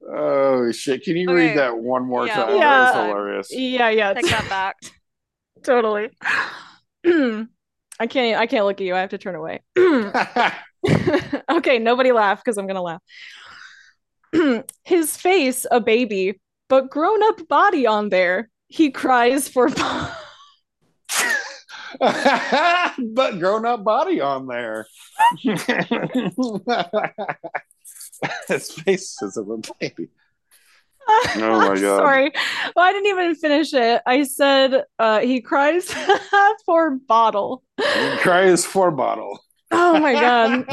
Oh shit! Can you read that one more time? Yeah. That was hilarious. Yeah. Take that back. Totally. I can't look at you. I have to turn away. Okay, nobody laugh because I'm gonna laugh. His face, a baby, but grown up body on there. He cries for. But grown up body on there. His face is a little baby. Oh my god! Sorry, well, I didn't even finish it. I said he cries for bottle. Oh my god.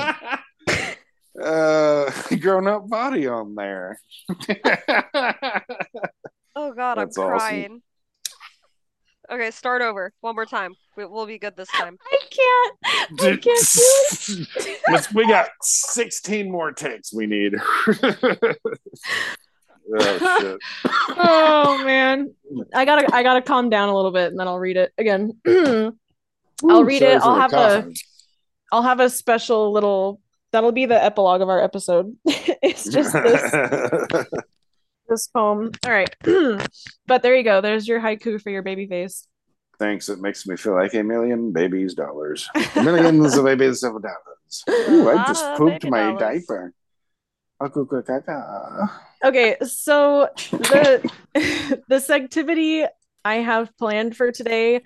Grown up body on there. Oh god, that's I'm crying. Awesome. Okay, start over one more time. We'll be good this time. I can't do it. We got 16 more takes we need. Oh, shit. Oh man, I gotta calm down a little bit and then I'll read it again. I'll read it. I'll have a special little. That'll be the epilogue of our episode. It's just this, this poem. All right. But there you go. There's your haiku for your baby face. Thanks. It makes me feel like a million babies dollars. Millions of babies of dollars. Ooh, I just pooped my diaper. Okay, so this activity I have planned for today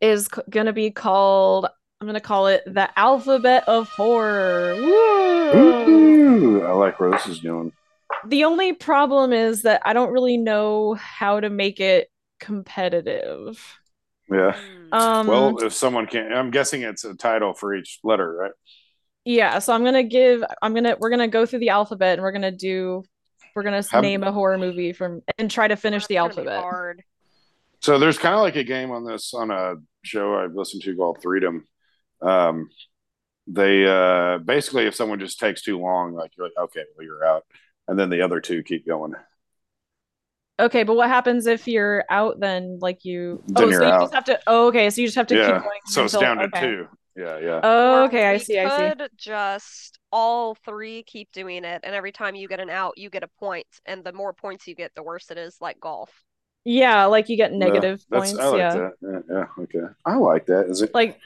is gonna be called... I'm going to call it the alphabet of horror. Woo! Ooh, I like where this is going. The only problem is that I don't really know how to make it competitive. Yeah. Well, if someone can, I'm guessing it's a title for each letter, right? Yeah. So we're going to go through the alphabet and we're going to name a horror movie and try to finish the alphabet. Hard. So there's kind of like a game on a show I've listened to called Freedom. They basically, if someone just takes too long, like you're like, okay, well, you're out, and then the other two keep going. Okay, but what happens if you're out? Then like you, then oh, so you out. Just have to. Oh, okay, so you just have to keep going. So it's down to two. Yeah, yeah. Oh, okay, I see. I see. Just all three keep doing it, and every time you get an out, you get a point, and the more points you get, the worse it is, like golf. Yeah, like you get negative points. I like that. Yeah, okay. I like that. Is it like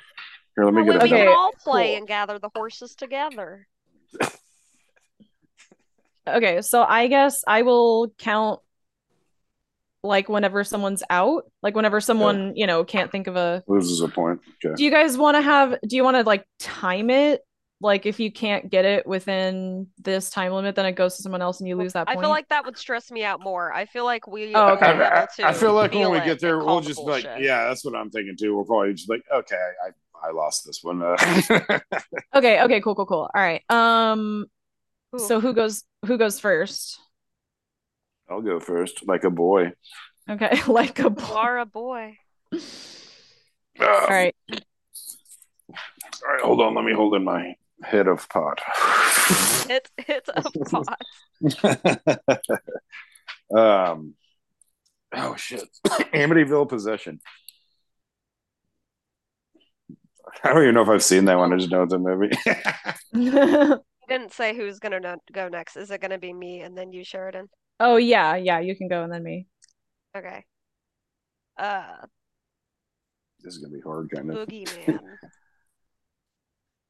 here? Let me get. We can all play and gather the horses together. Okay, so I guess I will count. Like whenever someone's out, like whenever someone can't think of a loses a point. Okay. Do you guys want to have? Do you want to like time it? Like if you can't get it within this time limit, then it goes to someone else and you lose that point. I feel like that would stress me out more. I feel like we I feel like when we get there, we'll just be like, yeah, that's what I'm thinking too. We'll probably just be like, okay, I lost this one. Okay, cool. All right. Ooh. So who goes first? I'll go first, like a boy. Okay, like a boy. You are a boy. All right, hold on, let me hold in my head of pot. It's a pot. Oh shit! Amityville Possession. I don't even know if I've seen that one. I just know it's a movie. You didn't say who's gonna go next. Is it gonna be me and then you, Sheridan? Oh yeah, you can go and then me. Okay. This is gonna be hard, kind of. Boogeyman.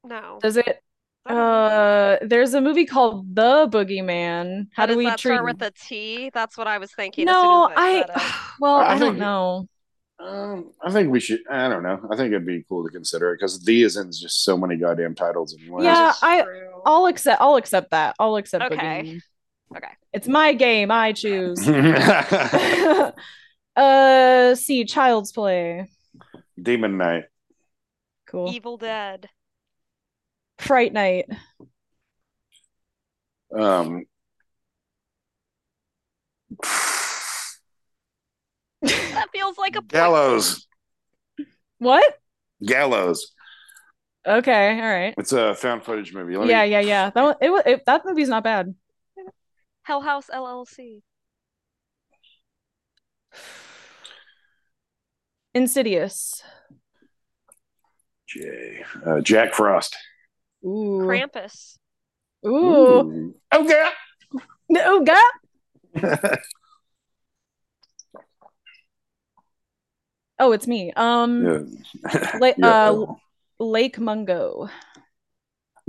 No. Does it? There's a movie called The Boogeyman. How do we start with a T? That's what I was thinking. No, I don't know. I think we should. I don't know. I think it'd be cool to consider it because "the" is in just so many goddamn titles. Anyways. Yeah, I'll accept that. I'll accept. Okay. Boogeyman. Okay. It's my game. I choose. C. Child's Play. Demon Knight. Cool. Evil Dead. Fright Night. That feels like a Gallows. What? Gallows. Okay, all right. It's a found footage movie. Yeah. That one, that movie's not bad. Hell House LLC. Insidious. Jack Frost. Ooh. Krampus. Ooh. Oh god. Oh god. Oh, it's me. Yeah. Lake Mungo.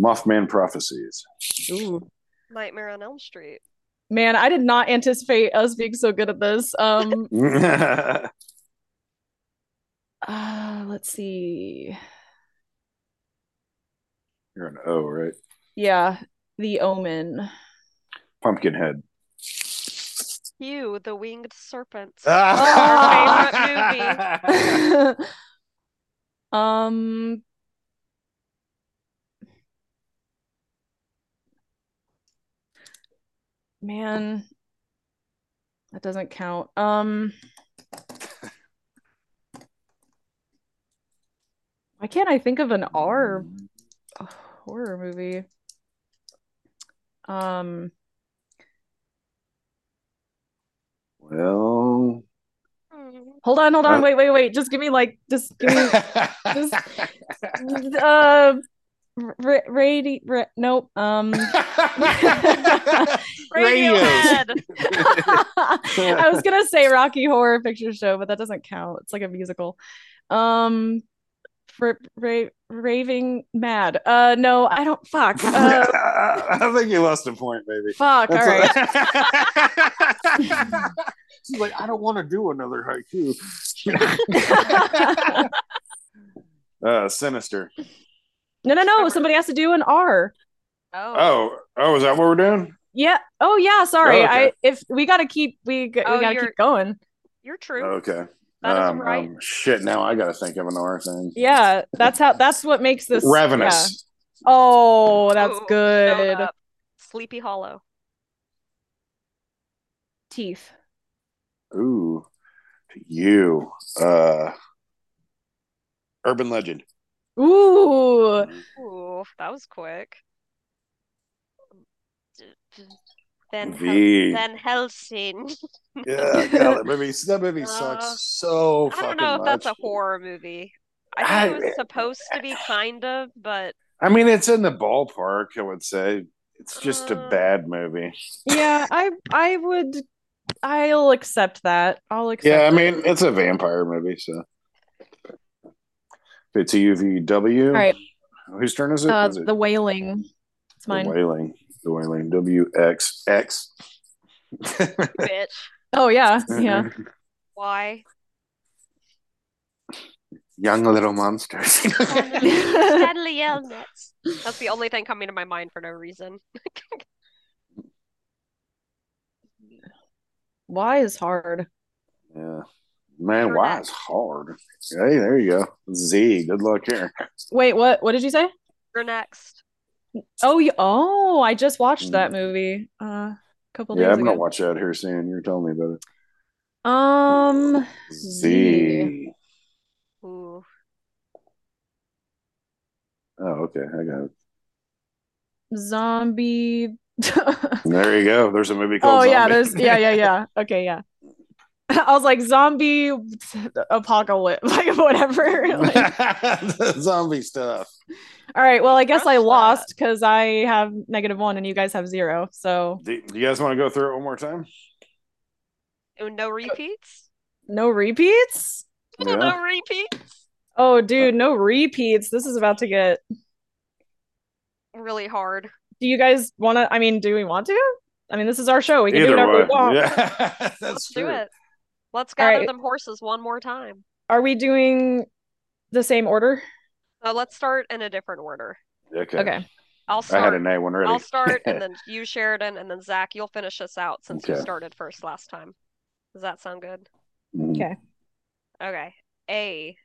Mothman Prophecies. Ooh. Nightmare on Elm Street. Man, I did not anticipate us being so good at this. Let's see. You're an O, right? Yeah. The Omen. Pumpkinhead. You, the Winged Serpent. Our favorite movie. Man, that doesn't count. Why can't I think of an R horror movie? Well, hold on, wait. Just give me nope. Radiohead. I was gonna say Rocky Horror Picture Show, but that doesn't count. It's like a musical. Raving Mad. No, I don't. Fuck. I think you lost a point, baby. Fuck. That's all right. She's like, I don't want to do another haiku. Sinister. No. Somebody has to do an R. Oh, is that what we're doing? Yeah. Oh, yeah. Sorry. Oh, okay. We gotta keep going. You're true. Okay. That is right. Shit, now I gotta think of an R thing. Yeah, that's what makes this Ravenous. Yeah. Oh, that's good. Sleepy Hollow. Teeth. Ooh. You. Urban Legend. Ooh. That was quick. Van Helsing. Yeah, that movie sucks so fucking much. I don't know if that's a horror movie. I think it was supposed to be kind of, but I mean, it's in the ballpark. I would say it's just a bad movie. Yeah, I'll accept that. Yeah, I mean, it's a vampire movie, so it's a UVW. All right, whose turn is it? The Wailing. It's mine. The Wailing. WXX. Bitch. Oh, yeah. Why? Young Little Monsters. Sadly, that's the only thing coming to my mind for no reason. Why is hard? Yeah. Man, why is hard? Hey, there you go. Z, good luck here. Wait, what did you say? You're next. Oh, I just watched that movie a couple days ago. Yeah, I'm going to watch that here soon. You're telling me about it. Z. Ooh. Oh, okay. I got it. Zombie. There you go. There's a movie called Zombie. Yeah. Okay, yeah. I was like, Zombie Apocalypse, like whatever. Zombie stuff. All right. Well, I guess I lost because I have -1 and you guys have 0. So, do you guys want to go through it one more time? No repeats? No repeats? Yeah. No repeats? Oh, dude, no repeats. This is about to get really hard. Do you guys want to? I mean, do we want to? I mean, this is our show. We can do whatever we want. Yeah. Let's do it. Let's gather them horses one more time. Are we doing the same order? Let's start in a different order. Okay. I'll start. I had an A one already. I'll start, and then you, Sheridan, and then Zach, you'll finish us out since you started first last time. Does that sound good? Okay. Okay. A.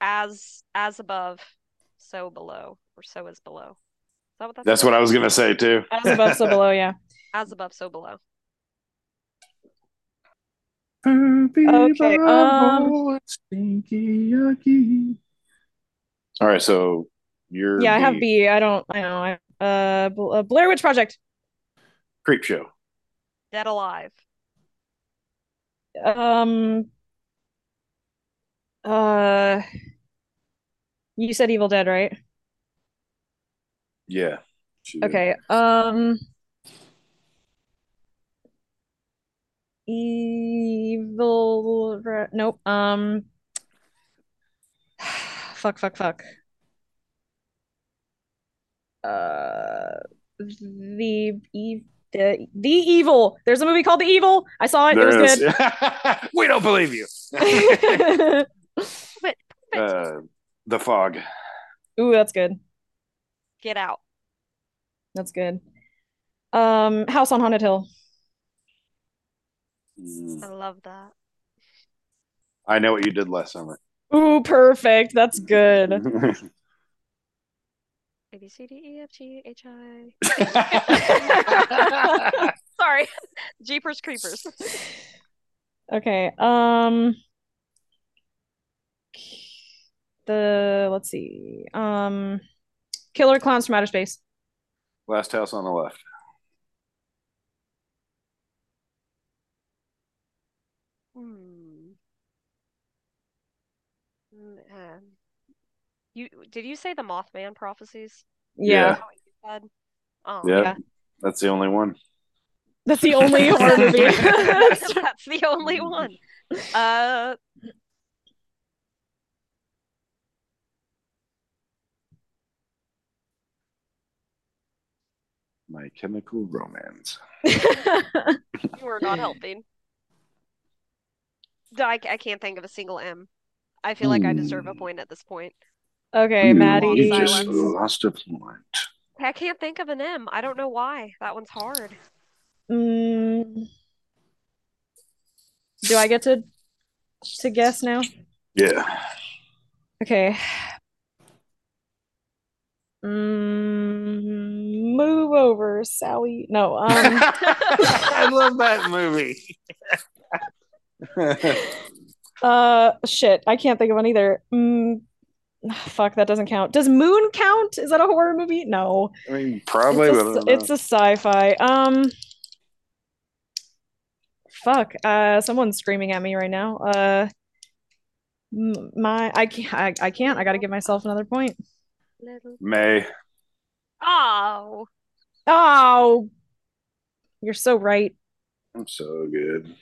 As above, so below, or so is below. Is that what that's about? What I was gonna say too. As above, so below. Yeah. As above, so below. Okay. All right, so you're I have B. Blair Witch Project. Creepshow. Dead Alive. You said Evil Dead, right? Yeah. Okay. Evil. Nope. Fuck. The Evil. There's a movie called The Evil. I saw it. It was good. We don't believe you. The Fog. Ooh, that's good. Get Out. That's good. House on Haunted Hill. I love that. I Know What You Did Last Summer. Ooh, perfect. That's good. A B C D E F G H I. Jeepers Creepers. Okay. Let's see. Killer Clowns from Outer Space. Last House on the Left. Did you say the Mothman Prophecies? Yeah. Yeah. Yeah. That's the only one. That's the only horror movie. That's the only one. My Chemical Romance. You are not helping. I can't think of a single M. I feel like I deserve a point at this point. Okay, you, Maddie. You just lost a point. I can't think of an M. I don't know why. That one's hard. Do I get to guess now? Yeah. Okay. Move over, Sally. No. I love that movie. Shit. I can't think of one either. Fuck, that doesn't count. Does Moon count? Is that a horror movie? No. I mean, probably. It's a sci-fi. Fuck. Someone's screaming at me right now. I can't. I gotta give myself another point. May. Oh. You're so right. I'm so good.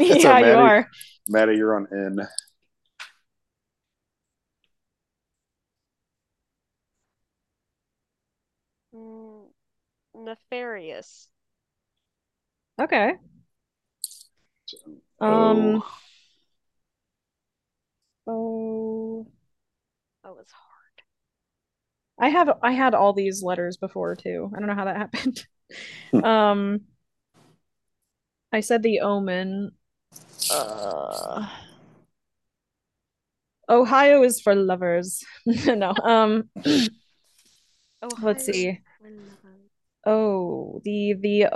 Yeah, so Maddie, you are. Maddie, you're on N. Nefarious. Okay. Oh, it's hard. I had all these letters before too. I don't know how that happened. I said The Omen. Ohio is for lovers. No. Ohio. Let's see. Oh, the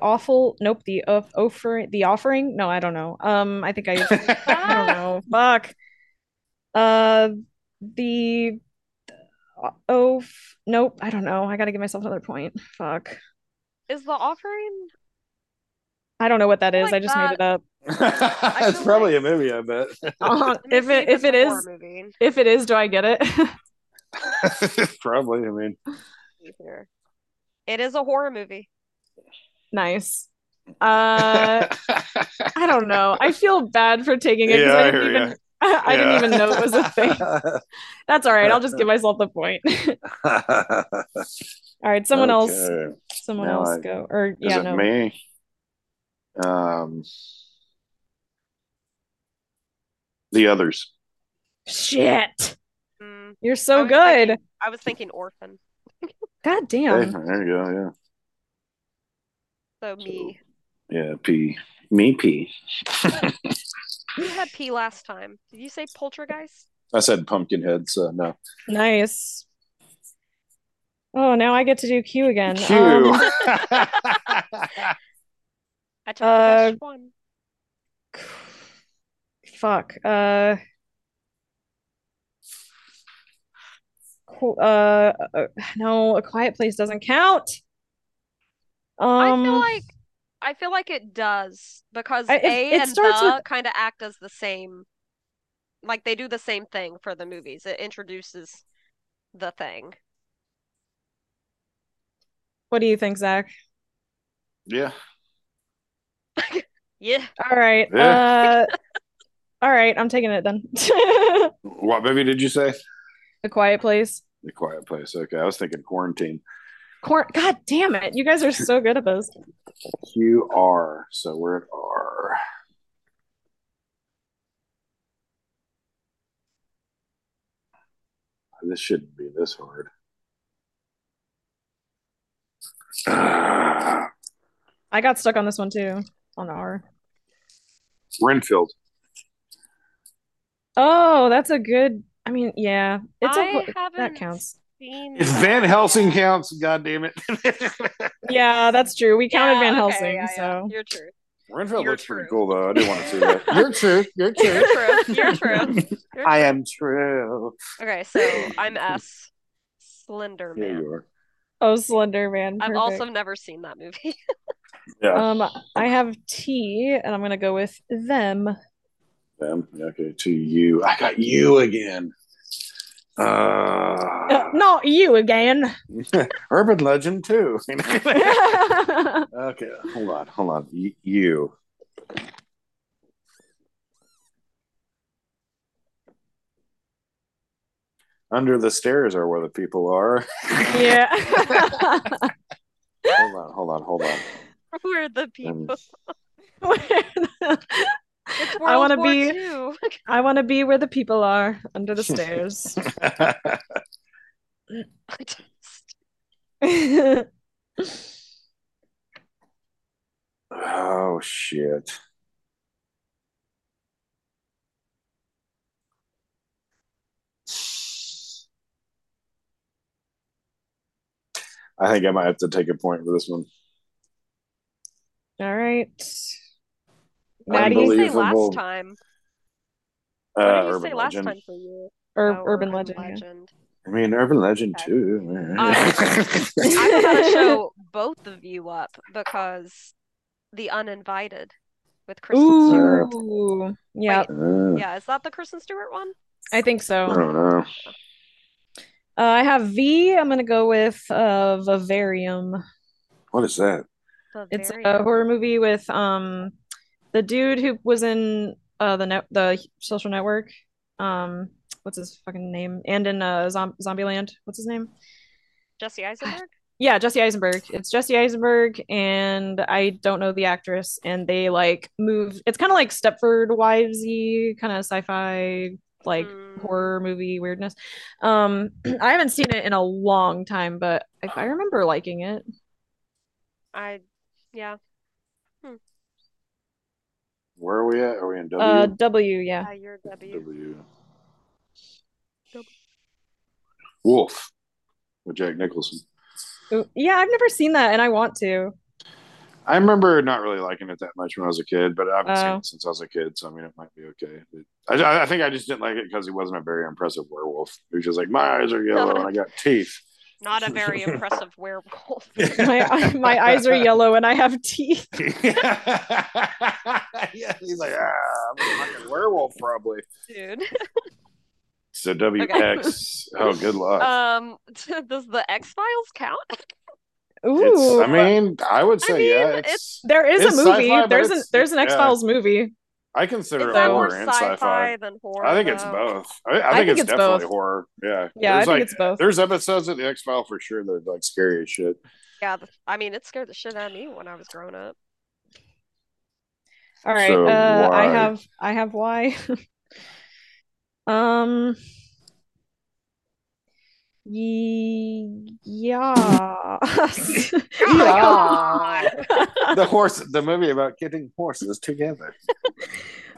awful. Nope. The offering. No, I don't know. I think I don't know. Fuck. Nope. I don't know. I gotta give myself another point. Fuck. Is The Offering? I don't know what that is. Like I just made it up. It's probably a movie. I bet. If it is, do I get it? Probably. I mean, either. It is a horror movie. Nice. I don't know. I feel bad for taking it because I didn't even know it was a thing. That's all right. I'll just give myself the point. All right. Someone else go. Or yeah, no. Me. The Others. Shit. You're so good. I was thinking Orphan. God damn. There you go, yeah. So me. Yeah, P. Me, P. You had P last time. Did you say Poltergeist? I said Pumpkinhead, so no. Nice. Oh, now I get to do Q again. Q. I took the best one. Fuck. No, A Quiet Place doesn't count. I feel like it does because it kind of act as the same. Like they do the same thing for the movies. It introduces the thing. What do you think, Zach? Yeah. Yeah. All right. Yeah. All right. I'm taking it then. What movie did you say? A Quiet Place. The Quiet Place. Okay, I was thinking Quarantine. God damn it! You guys are so good at those. Q R. So we're at R. This shouldn't be this hard. I got stuck on this one too. On R. Renfield. Oh, that's a good. I mean, yeah, that counts. seen. If Van Helsing counts, goddamn it. Yeah, that's true. We counted Van Helsing. Okay, so your truth. Renfield looks pretty cool though. I didn't want to see that. Your truth. Your truth. Your truth. I am true. Okay, so I'm S. Slenderman. There you are. Oh, Slenderman. Perfect. I've also never seen that movie. Yeah. I have T, and I'm gonna go with them. Them. Okay. To you. I got you again. Not you again. Urban Legend too. Okay, hold on. You. Under the stairs are where the people are. Yeah. Hold on. Where the people? I want to be where the people are, under the stairs. Oh shit! I think I might have to take a point for this one. All right. What did you say last time? For you? Urban Legend. I mean, Urban Legend too. I'm gonna show both of you up because The Uninvited with Kristen Stewart. Yeah. Yeah, is that the Kristen Stewart one? I think so. I don't know. I have V. I'm gonna go with Vivarium. What is that? It's a horror movie with the dude who was in the Social Network. What's his fucking name? And in Zombieland. What's his name? Jesse Eisenberg? Yeah, Jesse Eisenberg. It's Jesse Eisenberg, and I don't know the actress, and they like move. It's kind of like Stepford Wives-y, kind of sci-fi, like horror movie weirdness. I haven't seen it in a long time, but I remember liking it. Yeah. Where are we at? Are we in W? W, yeah. You're W. Wolf with Jack Nicholson. Yeah, I've never seen that, and I want to. I remember not really liking it that much when I was a kid, but I haven't seen it since I was a kid, so I mean, it might be okay. I think I just didn't like it because he wasn't a very impressive werewolf. He was just like, my eyes are yellow and I got teeth. Not a very impressive werewolf. My eyes are yellow and I have teeth. Yeah, he's like, I'm a fucking werewolf, probably. Dude. So WX. Okay. Oh, good luck. Does the X-Files count? Ooh. I would say yeah. There is a movie. There's an X-Files movie. I consider it horror and sci-fi than horror. I think it's both. I think it's definitely both. Horror. Yeah. Yeah, I think it's both. There's episodes of The X-Files for sure that are like scary as shit. Yeah, I mean, it scared the shit out of me when I was growing up. All right. So I have Y. Yeah. The movie about getting horses together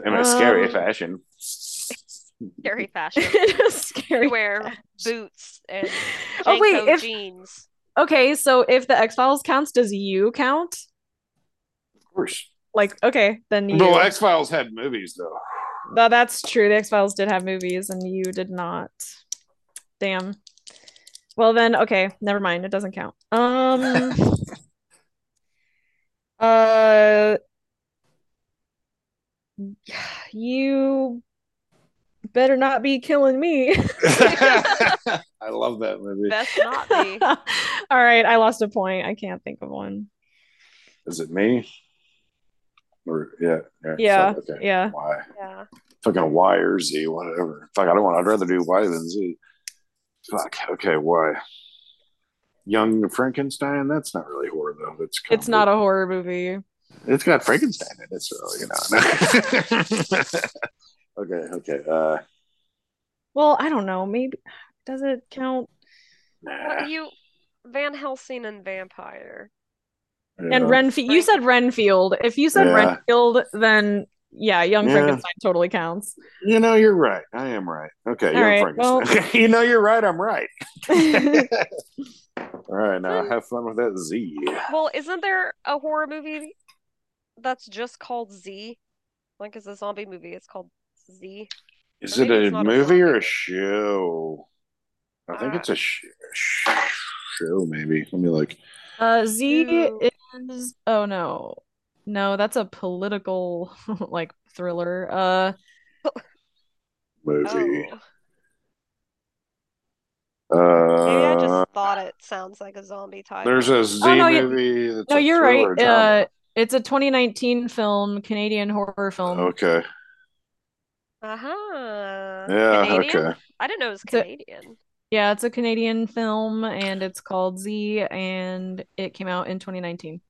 in a scary fashion. Scary fashion. Scary. You wear boots and jeans. Okay, so if the X-Files counts, does you count? Of course. Like, okay, then you. Well, X-Files had movies though. No, that's true. The X-Files did have movies, and you did not. Damn. Well then, okay, never mind. It doesn't count. You better not be killing me. I love that movie. Best not be. All right, I lost a point. I can't think of one. Is it me? Or yeah. So, okay. Yeah. Why? Yeah. Fucking Y or Z, whatever. Fuck, I'd rather do Y than Z. Fuck. Okay. Why? Young Frankenstein. That's not really horror though. It's not a horror movie. It's got Frankenstein in it, so you know. Okay. Well, I don't know. Maybe does it count? Nah. Well, you Van Helsing and vampire. Yeah. And Renfield. You said Renfield. If you said Renfield, then yeah, Young Frankenstein totally counts. You know, you're right. I am right. Okay, Young Frankenstein. Well, you know, you're right. I'm right. All right, now have fun with that Z. Well, isn't there a horror movie that's just called Z? Like, it's a zombie movie. It's called Z. Is it a movie or a show? I think it's a show, maybe. Let me look. Z is... Oh, no. No, that's a political, like, thriller. Movie. Oh. Maybe I just thought it sounds like a zombie title. There's a Z movie that's a you're right. Drama. It's a 2019 film, Canadian horror film. Okay. Uh-huh. Yeah, Canadian? Okay. I didn't know it was Canadian. Yeah, it's a Canadian film, and it's called Z, and it came out in 2019.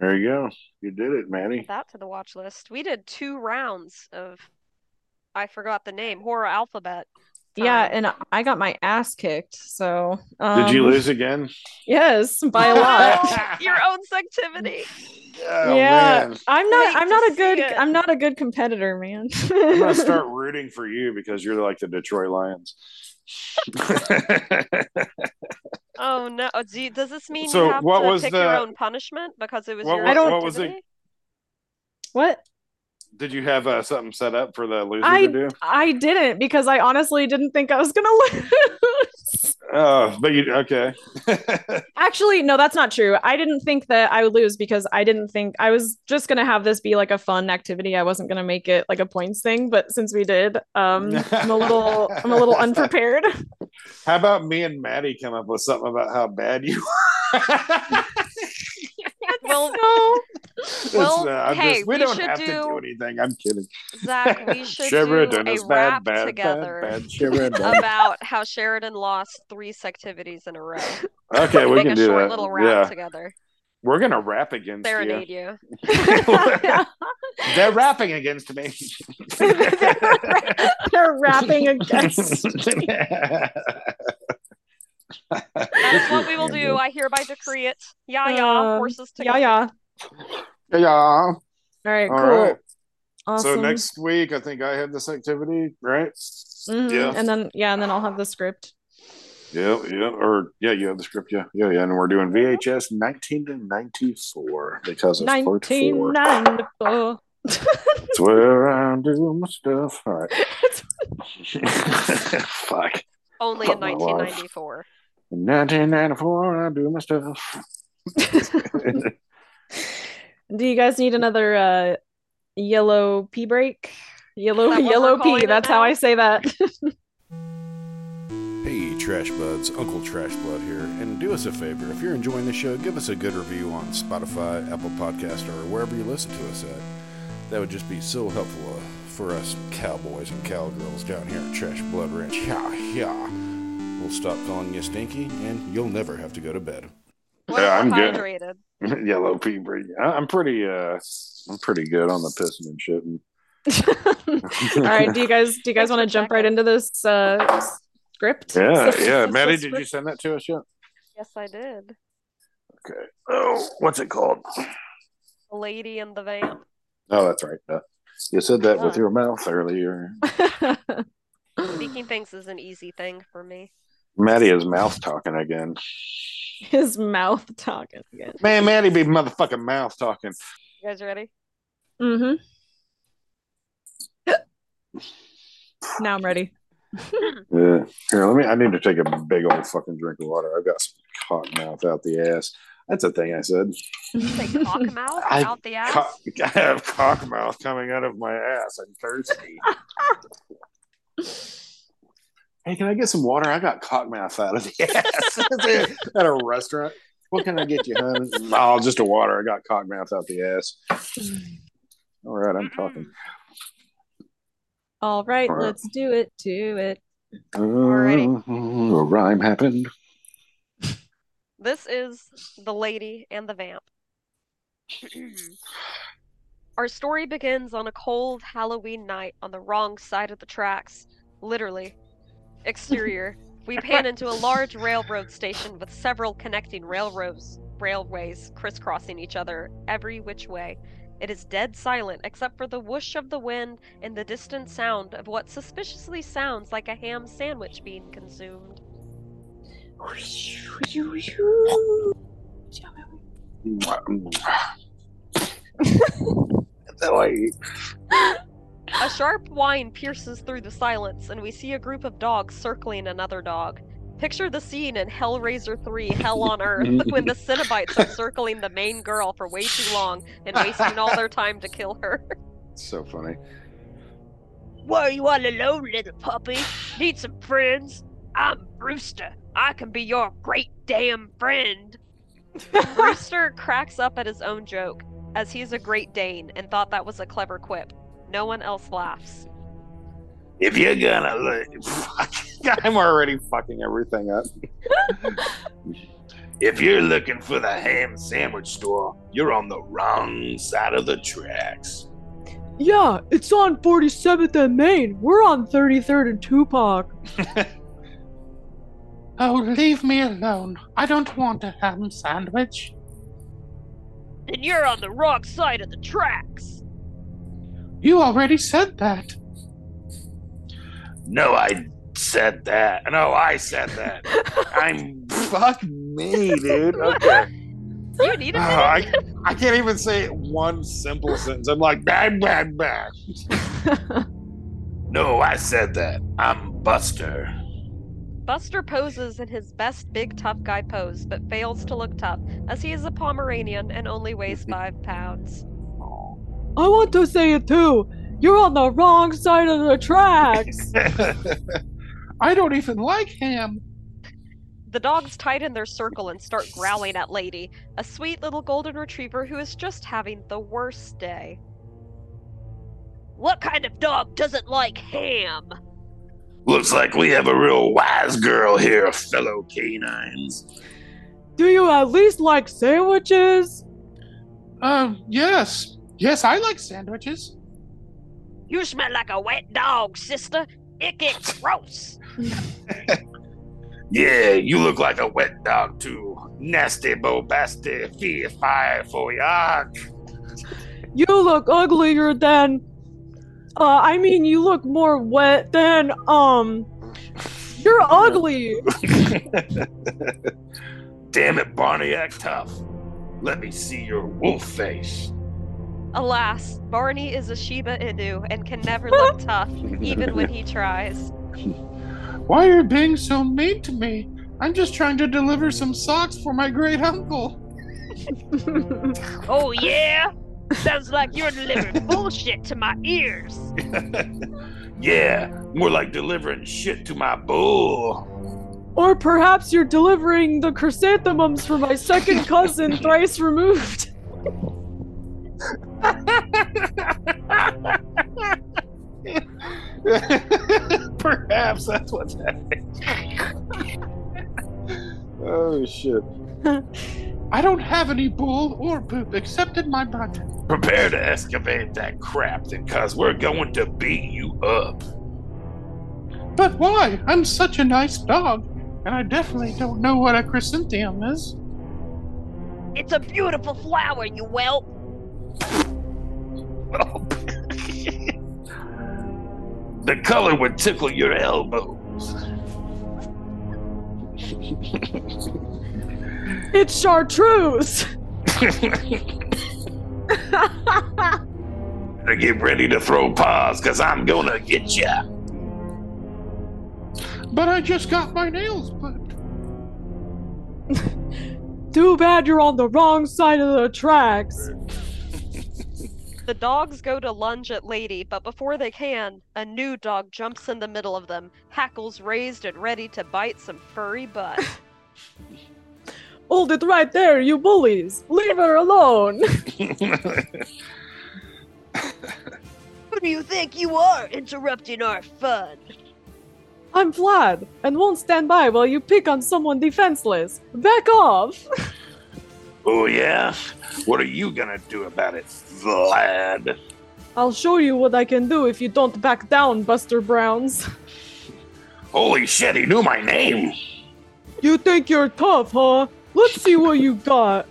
There you go. You did it, Manny. That to the watch list. We did 2 rounds of, I forgot the name, Horror Alphabet. Time. Yeah, and I got my ass kicked, so... did you lose again? Yes, by a lot. Your own selectivity. Oh, yeah, man. I'm not a good competitor, man. I'm gonna start rooting for you because you're like the Detroit Lions. Oh no! Does this mean you have to pick your own punishment because it was your? What did you have something set up for the loser to do? I didn't, because I honestly didn't think I was gonna lose. Oh, but you okay? Actually, no, that's not true. I didn't think that I would lose because I didn't think I was just gonna have this be like a fun activity. I wasn't gonna make it like a points thing, but since we did, I'm a little unprepared. How about me and Maddie come up with something about how bad you are? We don't have to do anything. I'm kidding. Zach, we should do a rap together about how Sheridan lost 3 selectivities in a row. Okay, we can do that. Make a short little rap together. We're going to rap against you. They're rapping against me. They're rapping against me. That's what we will do. I hereby decree it. Horses together. All right, cool. Awesome. So next week, I think I have this activity, right? Mm-hmm. Yeah. And then I'll have the script. You have the script. Yeah. And we're doing VHS 1994 because it's 1994. That's where I do my stuff. All right. Fuck. Only in 1994. In 1994, I do my stuff. Do you guys need another yellow pee break? Yellow pee. That's how I say that. Hey, Trash Buds. Uncle Trash Blood here. And do us a favor. If you're enjoying the show, give us a good review on Spotify, Apple Podcast, or wherever you listen to us at. That would just be so helpful for us cowboys and cowgirls down here at Trash Blood Ranch. We'll stop calling you stinky, and you'll never have to go to bed. I'm hydrated. Good. Yellow pea break. I'm pretty good on the pissing and shitting. All right, do you guys want to jump right into this script? Yeah. Maddie, did you send that to us yet? Yes, I did. Okay. Oh, what's it called? The Lady in the Vamp. Oh, that's right. You said that with your mouth earlier. Speaking things is an easy thing for me. Maddie is mouth talking again. Man, Maddie be motherfucking mouth talking. You guys ready? Mm-hmm. Now I'm ready. Yeah. Here, I need to take a big old fucking drink of water. I've got some cock mouth out the ass. That's a thing I said. You say cock mouth out the ass? I have cock mouth coming out of my ass. I'm thirsty. Hey, can I get some water? I got cock mouth out of the ass. At a restaurant. What can I get you, honey? Oh, just a water. I got cock mouth out the ass. All right, I'm talking. All right. Let's do it. Alrighty. A rhyme happened. This is The Lady and the Vamp. Our story begins on a cold Halloween night on the wrong side of the tracks. Literally. Exterior. We pan into a large railroad station with several connecting railways crisscrossing each other every which way, It is dead silent except for the whoosh of the wind and the distant sound of what suspiciously sounds like a ham sandwich being consumed. A sharp whine pierces through the silence, and we see a group of dogs circling another dog. Picture the scene in Hellraiser 3, Hell on Earth, when the Cenobites are circling the main girl for way too long and wasting all their time to kill her. So funny. Why are you all alone, little puppy? Need some friends? I'm Brewster. I can be your great damn friend. Brewster cracks up at his own joke, as he's a Great Dane and thought that was a clever quip. No one else laughs. If you're gonna look, I'm already fucking everything up. If you're looking for the ham sandwich store, you're on the wrong side of the tracks. Yeah, it's on 47th and Main. We're on 33rd and Tupac. Oh, leave me alone. I don't want a ham sandwich. Then you're on the wrong side of the tracks. You already said that. No, I said that. No, I said that. I'm... Fuck me, dude. Okay. You need a I can't even say one simple sentence. I'm like, bang, bang, bang. No, I said that. I'm Buster. Buster poses in his best big tough guy pose, but fails to look tough, as he is a Pomeranian and only weighs 5 pounds. I want to say it too! You're on the wrong side of the tracks! I don't even like him! The dogs tighten their circle and start growling at Lady, a sweet little golden retriever who is just having the worst day. What kind of dog doesn't like ham? Looks like we have a real wise girl here, fellow canines. Do you at least like sandwiches? Yes. Yes, I like sandwiches. You smell like a wet dog, sister. It gets gross. Yeah, you look like a wet dog, too. Nasty, bobasty, fear, fire, foyak. You look uglier than... I mean, you look more wet than, you're ugly! Damn it, Barney, act tough. Let me see your wolf face. Alas, Barney is a Shiba Inu and can never look tough, even when he tries. Why are you being so mean to me? I'm just trying to deliver some socks for my great uncle. Oh, yeah? Sounds like you're delivering bullshit to my ears. Yeah, more like delivering shit to my bull. Or perhaps you're delivering the chrysanthemums for my second cousin thrice removed. Perhaps that's what's happening. Oh, shit. I don't have any bull or poop except in my butt. Prepare to excavate that crap, then, cause we're going to beat you up. But why? I'm such a nice dog, and I definitely don't know what a chrysanthemum is. It's a beautiful flower, you whelp. The color would tickle your elbows. It's chartreuse! Better get ready to throw paws, cause I'm gonna get ya! But I just got my nails clipped. Too bad you're on the wrong side of the tracks. The dogs go to lunge at Lady, but before they can, a new dog jumps in the middle of them, hackles raised and ready to bite some furry butt. Hold it right there, you bullies! Leave her alone! Who do you think you are, interrupting our fun? I'm Vlad, and won't stand by while you pick on someone defenseless. Back off! Oh yeah? What are you gonna do about it, Vlad? I'll show you what I can do if you don't back down, Buster Browns. Holy shit, he knew my name! You think you're tough, huh? Let's see what you got.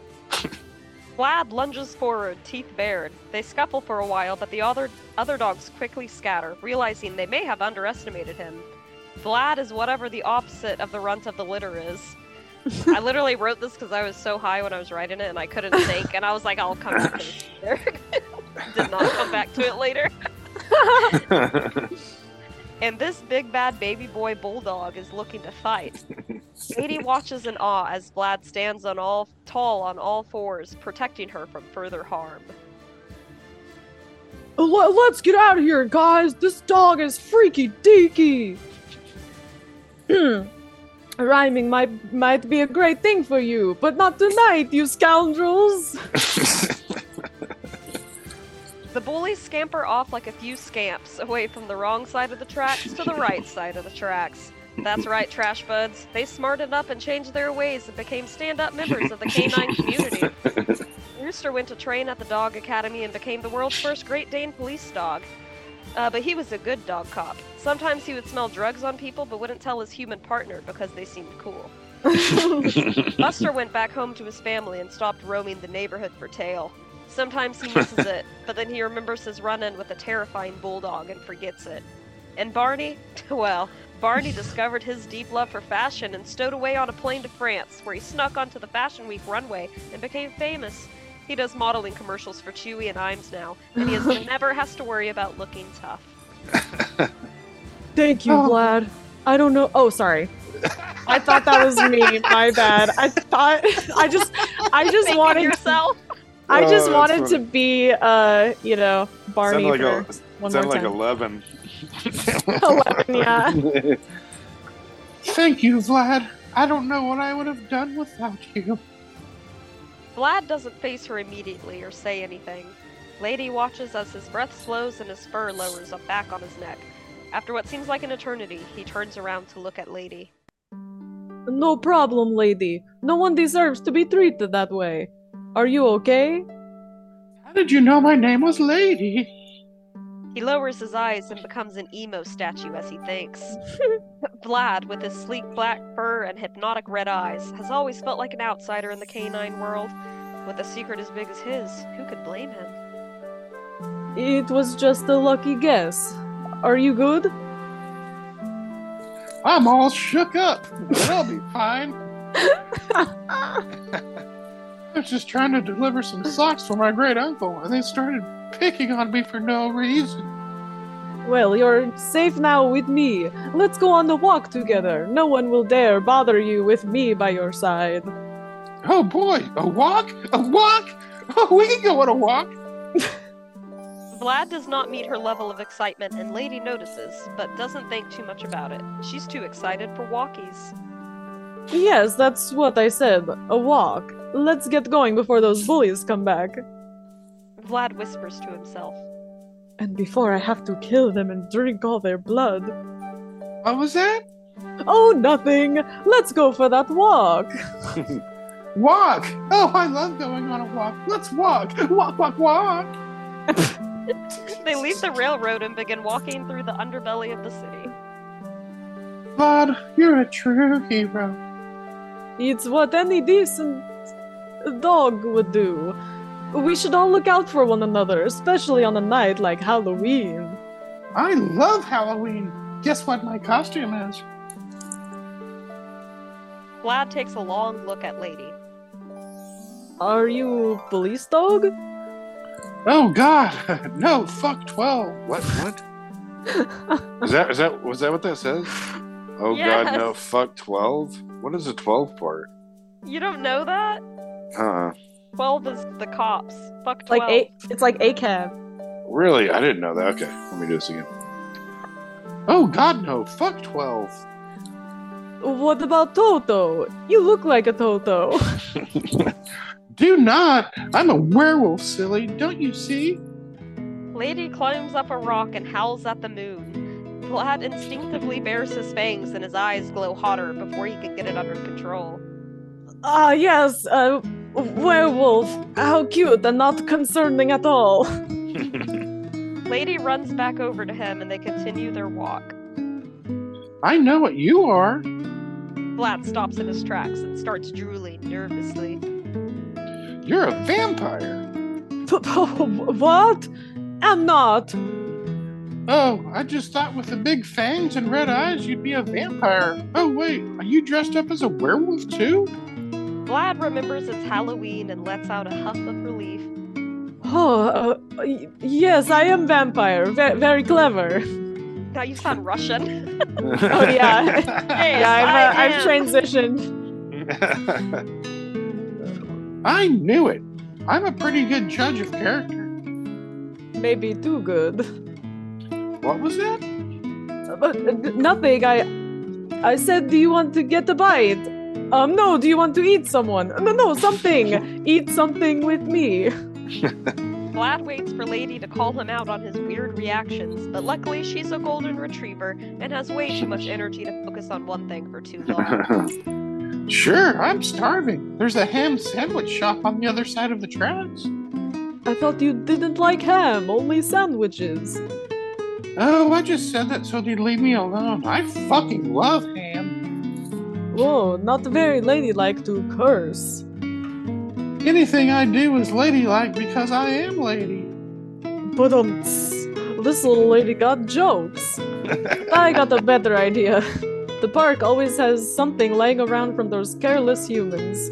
Vlad lunges forward, teeth bared. They scuffle for a while, but the other dogs quickly scatter, realizing they may have underestimated him. Vlad is whatever the opposite of the runt of the litter is. I literally wrote this because I was so high when I was writing it and I couldn't think, and I was like, I'll come back to it later. Did not come back to it later. And this big bad baby boy bulldog is looking to fight. Katie watches in awe as Vlad stands tall on all fours, protecting her from further harm. Let's get out of here, guys! This dog is freaky deaky! Rhyming might be a great thing for you, but not tonight, you scoundrels! The bullies scamper off like a few scamps, away from the wrong side of the tracks to the right side of the tracks. That's right, trash buds. They smartened up and changed their ways and became stand-up members of the canine community. Rooster went to train at the Dog Academy and became the world's first Great Dane police dog. But he was a good dog cop. Sometimes he would smell drugs on people but wouldn't tell his human partner because they seemed cool. Buster went back home to his family and stopped roaming the neighborhood for tail. Sometimes he misses it, but then he remembers his run-in with a terrifying bulldog and forgets it. And Barney? Well, Barney discovered his deep love for fashion and stowed away on a plane to France, where he snuck onto the Fashion Week runway and became famous. He does modeling commercials for Chewy and Iams now, and he never has to worry about looking tough. Thank you, Vlad. I don't know. Oh, sorry. I thought that was me. My bad. I just wanted to be, Barney like for one more time. Sounded like 11. 11, yeah. Thank you, Vlad. I don't know what I would have done without you. Vlad doesn't face her immediately or say anything. Lady watches as his breath slows and his fur lowers up back on his neck. After what seems like an eternity, he turns around to look at Lady. No problem, Lady. No one deserves to be treated that way. Are you okay? How did you know my name was Lady? He lowers his eyes and becomes an emo statue as he thinks. Vlad, with his sleek black fur and hypnotic red eyes, has always felt like an outsider in the canine world. With a secret as big as his, who could blame him? It was just a lucky guess. Are you good? I'm all shook up, but I'll be fine. I was just trying to deliver some socks for my great uncle, and they started picking on me for no reason. Well, you're safe now with me. Let's go on the walk together. No one will dare bother you with me by your side. Oh boy, a walk? A walk? Oh, we can go on a walk. Vlad does not meet her level of excitement, and Lady notices, but doesn't think too much about it. She's too excited for walkies. Yes, that's what I said. A walk. Let's get going before those bullies come back. Vlad whispers to himself. And before I have to kill them and drink all their blood. What was that? Oh, nothing. Let's go for that walk. Walk! Oh, I love going on a walk. Let's walk! Walk, walk, walk! They leave the railroad and begin walking through the underbelly of the city. Vlad, you're a true hero. It's what any decent dog would do. We should all look out for one another, especially on a night like Halloween. I love Halloween. Guess what my costume is? Vlad takes a long look at Lady. Are you a police dog? Oh God, no! Fuck 12. What? Was that what that says? Oh yes. God, no! Fuck 12. What is the 12 part? You don't know that? 12 is the cops. Fuck 12. It's like ACAB. Really? I didn't know that. Okay, let me do this again. Oh God, no! Fuck 12. What about Toto? You look like a Toto. Do not! I'm a werewolf, silly. Don't you see? Lady climbs up a rock and howls at the moon. Vlad instinctively bares his fangs and his eyes glow hotter before he can get it under control. Yes, werewolf. How cute and not concerning at all. Lady runs back over to him and they continue their walk. I know what you are. Vlad stops in his tracks and starts drooling nervously. You're a vampire. What? I'm not. Oh, I just thought with the big fangs and red eyes, you'd be a vampire. Oh, wait, are you dressed up as a werewolf, too? Vlad remembers it's Halloween and lets out a huff of relief. Oh, yes, I am vampire. Very clever. Now you sound Russian. Oh, yeah. Hey, yeah, I've transitioned. I knew it. I'm a pretty good judge of character. Maybe too good. What was that? Nothing. I said, do you want to get a bite? No, do you want to eat someone? No, something. Eat something with me. Vlad waits for Lady to call him out on his weird reactions, but luckily she's a golden retriever and has way too much energy to focus on one thing for too long. Sure, I'm starving. There's a ham sandwich shop on the other side of the tracks. I thought you didn't like ham, only sandwiches. Oh, I just said that so they'd leave me alone. I fucking love ham. Whoa, not very ladylike to curse. Anything I do is ladylike because I am lady. But this little lady got jokes. I got a better idea. The park always has something laying around from those careless humans.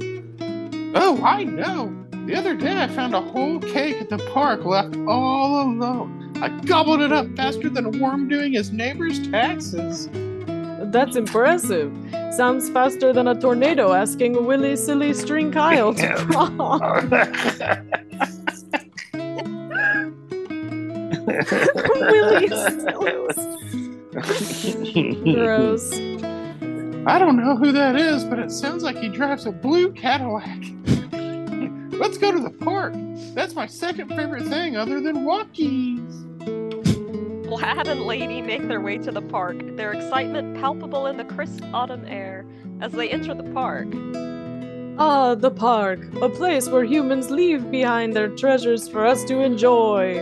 Oh, I know. The other day I found a whole cake at the park left all alone. I gobbled it up faster than a worm doing his neighbor's taxes. That's impressive. Sounds faster than a tornado asking Willy Silly String Kyle to crawl. Willy Silly. Gross. I don't know who that is, but it sounds like he drives a blue Cadillac. Let's go to the park. That's my second favorite thing other than walkies. Vlad and Lady make their way to the park, their excitement palpable in the crisp autumn air as they enter the park. Ah, the park, a place where humans leave behind their treasures for us to enjoy.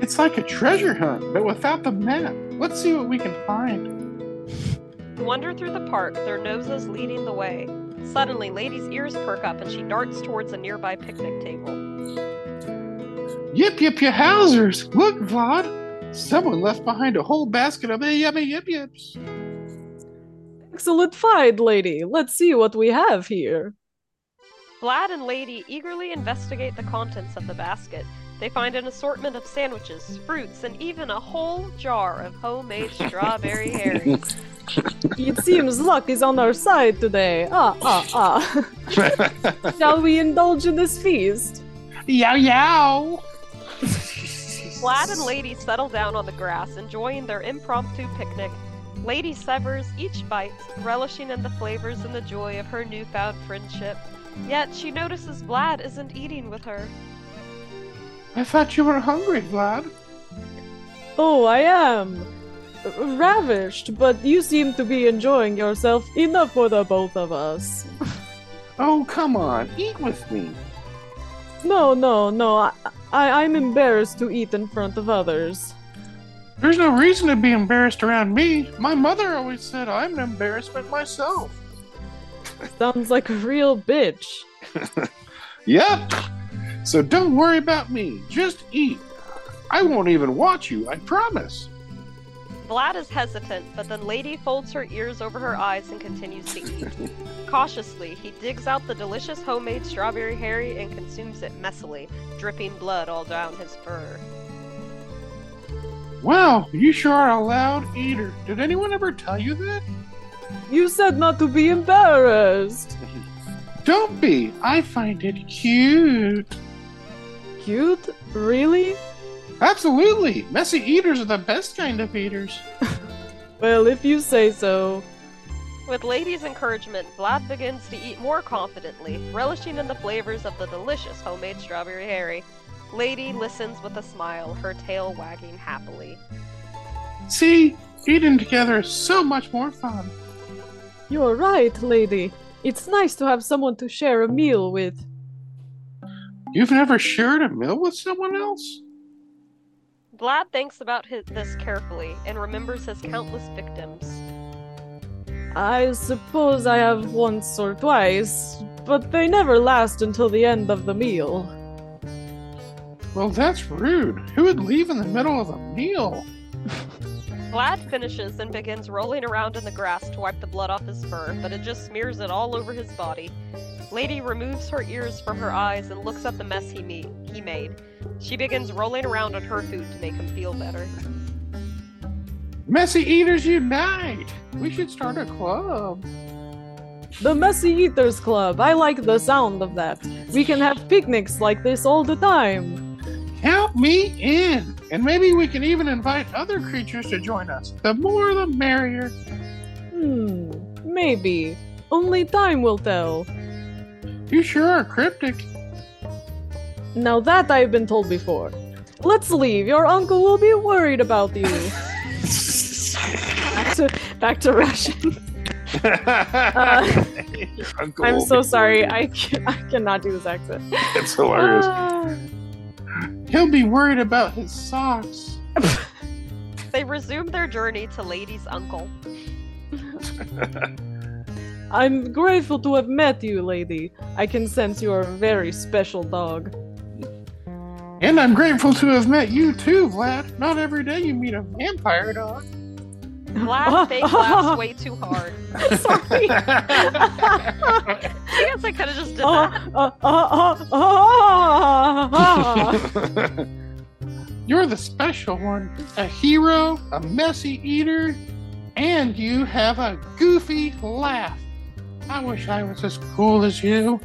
It's like a treasure hunt, but without the map. Let's see what we can find. They wander through the park, their noses leading the way. Suddenly, Lady's ears perk up and she darts towards a nearby picnic table. Yip yip your housers! Look, Vlad! Someone left behind a whole basket of yummy yip yips! Excellent find, Lady! Let's see what we have here! Vlad and Lady eagerly investigate the contents of the basket. They find an assortment of sandwiches, fruits, and even a whole jar of homemade strawberry herrings. It seems luck is on our side today! Shall we indulge in this feast? Yow yow! Vlad and Lady settle down on the grass, enjoying their impromptu picnic. Lady severs each bite, relishing in the flavors and the joy of her newfound friendship. Yet she notices Vlad isn't eating with her. I thought you were hungry, Vlad. Oh, I am. Ravished, but you seem to be enjoying yourself enough for the both of us. Oh, come on, eat with me. No. I'm embarrassed to eat in front of others. There's no reason to be embarrassed around me. My mother always said I'm an embarrassment myself. Sounds like a real bitch. Yep. So don't worry about me. Just eat. I won't even watch you, I promise. Vlad is hesitant, but then Lady folds her ears over her eyes and continues to eat. Cautiously, he digs out the delicious homemade strawberry herring and consumes it messily, dripping blood all down his fur. Wow, you sure are a loud eater. Did anyone ever tell you that? You said not to be embarrassed. Don't be. I find it cute. Cute? Really? Absolutely! Messy eaters are the best kind of eaters. Well, if you say so. With Lady's encouragement, Vlad begins to eat more confidently, relishing in the flavors of the delicious homemade strawberry herring. Lady listens with a smile, her tail wagging happily. See? Eating together is so much more fun. You're right, Lady. It's nice to have someone to share a meal with. You've never shared a meal with someone else? Vlad thinks about this carefully and remembers his countless victims. I suppose I have once or twice, but they never last until the end of the meal. Well, that's rude. Who would leave in the middle of a meal? Vlad finishes and begins rolling around in the grass to wipe the blood off his fur, but it just smears it all over his body. Lady removes her ears from her eyes and looks at the mess he made. She begins rolling around on her food to make him feel better. Messy Eaters Unite! We should start a club. The Messy Eaters Club. I like the sound of that. We can have picnics like this all the time. Count me in. And maybe we can even invite other creatures to join us. The more the merrier. Maybe. Only time will tell. You sure are cryptic. Now that I've been told before. Let's leave. Your uncle will be worried about you. Back to Russian. I'm so sorry. I cannot do this accent. It's hilarious. He'll be worried about his socks. They resume their journey to Lady's uncle. I'm grateful to have met you, Lady. I can sense you are a very special dog. And I'm grateful to have met you too, Vlad. Not every day you meet a vampire dog. Vlad fake laughs way too hard. Sorry. I guess I could have just did that. You're the special one. A hero, a messy eater, and you have a goofy laugh. I wish I was as cool as you.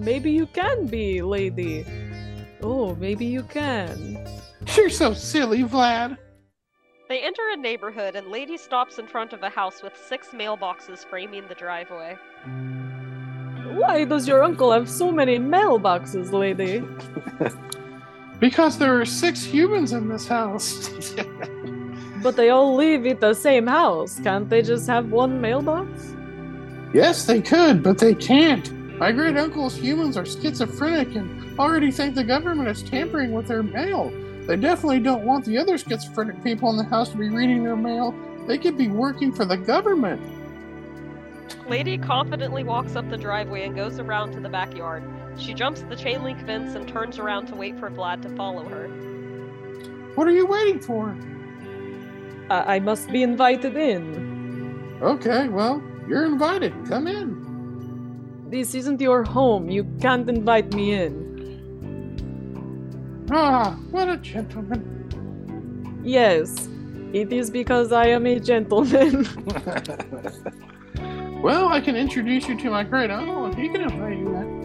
Maybe you can be, Lady. Oh, maybe you can. You're so silly, Vlad. They enter a neighborhood, and Lady stops in front of a house with 6 mailboxes framing the driveway. Why does your uncle have so many mailboxes, Lady? Because there are 6 humans in this house. But they all live in the same house. Can't they just have one mailbox? Yes, they could, but they can't. My great uncle's humans are schizophrenic and already think the government is tampering with their mail. They definitely don't want the other schizophrenic people in the house to be reading their mail. They could be working for the government. Lady confidently walks up the driveway and goes around to the backyard. She jumps the chain link fence and turns around to wait for Vlad to follow her. What are you waiting for? I must be invited in. Okay, well, you're invited. Come in. This isn't your home. You can't invite me in. Ah, what a gentleman. Yes, it is because I am a gentleman. Well, I can introduce you to my great uncle and he can invite you in.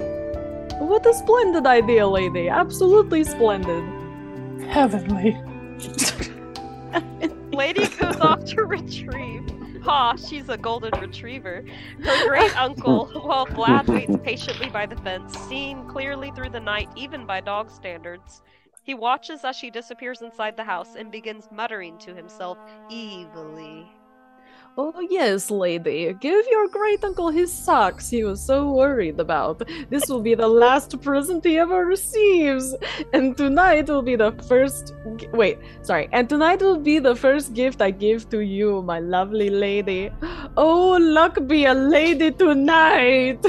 What a splendid idea, Lady. Absolutely splendid. Heavenly. Lady goes off to retrieve. Ha, she's a golden retriever. Her great uncle, while Vlad waits patiently by the fence, seen clearly through the night, even by dog standards. He watches as she disappears inside the house and begins muttering to himself evilly. Oh yes, Lady. Give your great uncle his socks he was so worried about. This will be the last present he ever receives. And tonight will be the first... And tonight will be the first gift I give to you, my lovely lady. Oh, luck be a lady tonight!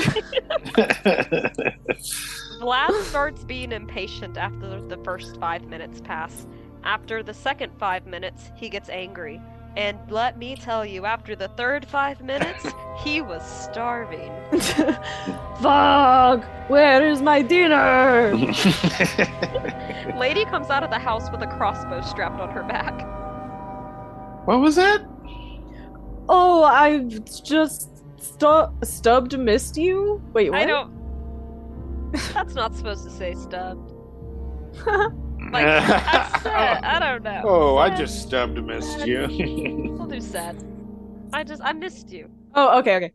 Vlad starts being impatient after the first 5 minutes pass. After the second 5 minutes, he gets angry. And let me tell you, after the third 5 minutes, he was starving. Fuck! Where is my dinner? Lady comes out of the house with a crossbow strapped on her back. What was that? Oh, I just stubbed missed you? Wait, what? I don't... That's not supposed to say stubbed. Like, that's sad. I don't know. Oh, sad. I just stubbed missed you. I'll do sad. I missed you. Oh, okay.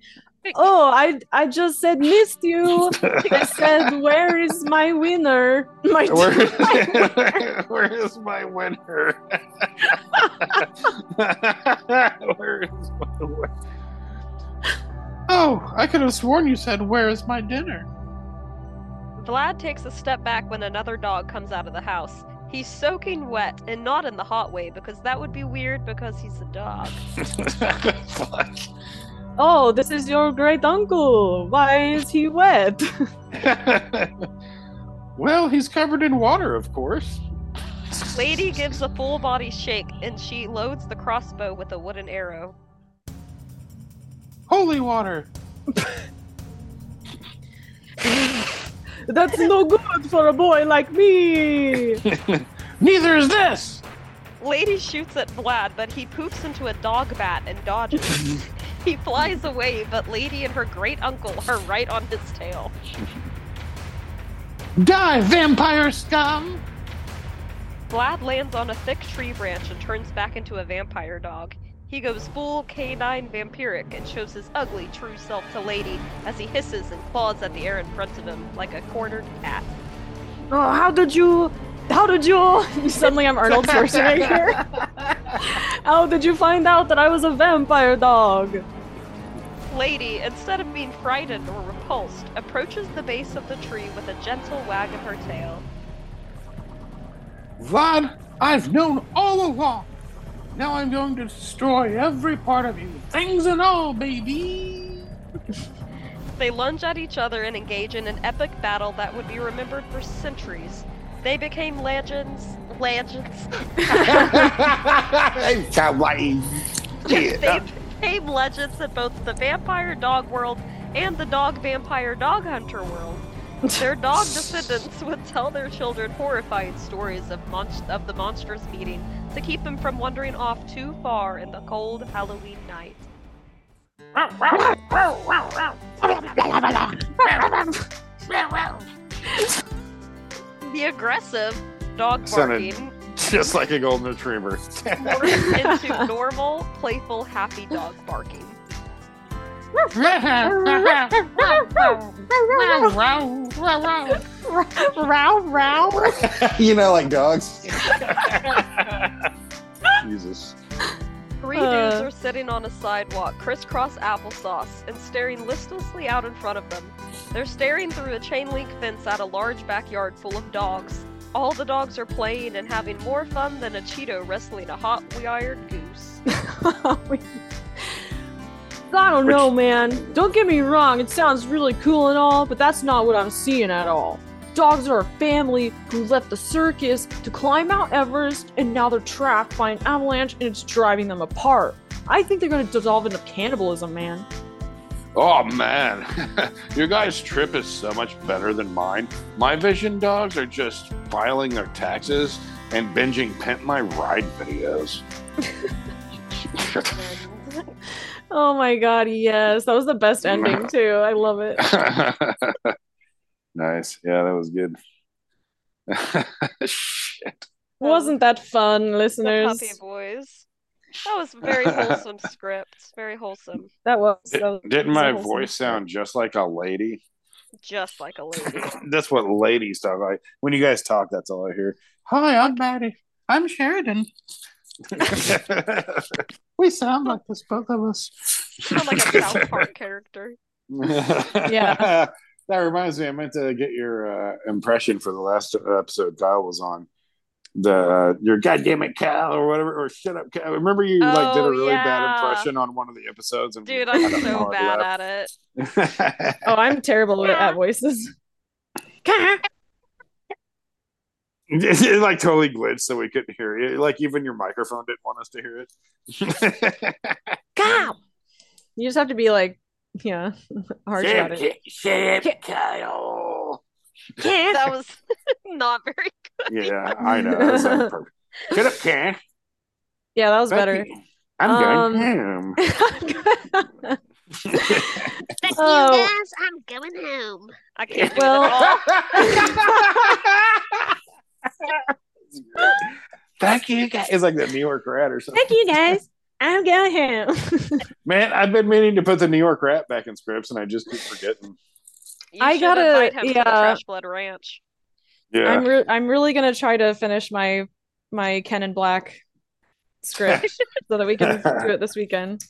Oh, I just said missed you. I said, where is my winner? Where is my winner? Where is my winner? Oh, I could have sworn you said, where is my dinner? Vlad takes a step back when another dog comes out of the house. He's soaking wet, and not in the hot way, because that would be weird because he's a dog. Fuck. oh, this is your great uncle. Why is he wet? Well, he's covered in water, of course. Lady gives a full body shake and she loads the crossbow with a wooden arrow. Holy water! That's no good for a boy like me! Neither is this! Lady shoots at Vlad, but he poofs into a dog bat and dodges. He flies away, but Lady and her great uncle are right on his tail. Die, vampire scum! Vlad lands on a thick tree branch and turns back into a vampire dog. He goes full canine vampiric and shows his ugly true self to Lady as he hisses and claws at the air in front of him like a cornered cat. Oh, how did you? Suddenly I'm Arnold Schwarzenegger. How did you find out that I was a vampire dog? Lady, instead of being frightened or repulsed, approaches the base of the tree with a gentle wag of her tail. Vlad, I've known all along. Now I'm going to destroy every part of you, things and all, baby! They lunge at each other and engage in an epic battle that would be remembered for centuries. They became legends. They became legends in both the vampire dog world and the dog vampire dog hunter world. Their dog descendants would tell their children horrifying stories of the monstrous meeting to keep them from wandering off too far in the cold Halloween night. The aggressive dog barking sounded just like a golden retriever. Into normal, playful, happy dog barking. You know, like dogs. Jesus. Three dudes are sitting on a sidewalk, crisscross applesauce, and staring listlessly out in front of them. They're staring through a chain link fence at a large backyard full of dogs. All the dogs are playing and having more fun than a Cheeto wrestling a hot wired goose. I don't know, man. Don't get me wrong, it sounds really cool and all, but that's not what I'm seeing at all. Dogs are a family who left the circus to climb Mount Everest, and now they're trapped by an avalanche and it's driving them apart. I think they're gonna dissolve into cannibalism, man. Oh, man. Your guys' trip is so much better than mine. My vision dogs are just filing their taxes and binging Pimp My Ride videos. Oh my god, yes. That was the best ending, too. I love it. Nice. Yeah, that was good. Shit. Wasn't that fun, listeners? Puppy boys. That was a very wholesome script. Very wholesome. That was Didn't my voice sound just like a lady? Just like a lady. That's what ladies talk like. When you guys talk, that's all I hear. Hi, I'm Maddie. I'm Sheridan. We sound like this, both of us. Sound like a South Park character. Yeah. That reminds me, I meant to get your impression for the last episode Kyle was on. Your goddammit Kyle or whatever, or shut up Kyle. Remember you did a really bad impression on one of the episodes. And dude, I'm so bad at it. Oh, I'm terrible at voices. It like totally glitched so we couldn't hear you. Like even your microphone didn't want us to hear it. Kyle! You just have to be like, yeah, hard shut about it. Shut up, Kyle! That was not very good. Yeah, I know. That was not perfect. Shut up, Kyle. Yeah, that was better. I'm going home. But you guys, I'm going home. I can't do it at all. Thank you guys. It's like that New York rat or something. Thank you guys. I'm going home. Man, I've been meaning to put the New York rat back in scripts, and I just keep forgetting. I gotta invite him to the Trash Blood Ranch. Yeah, I'm really gonna try to finish my Ken and Black script so that we can do it this weekend.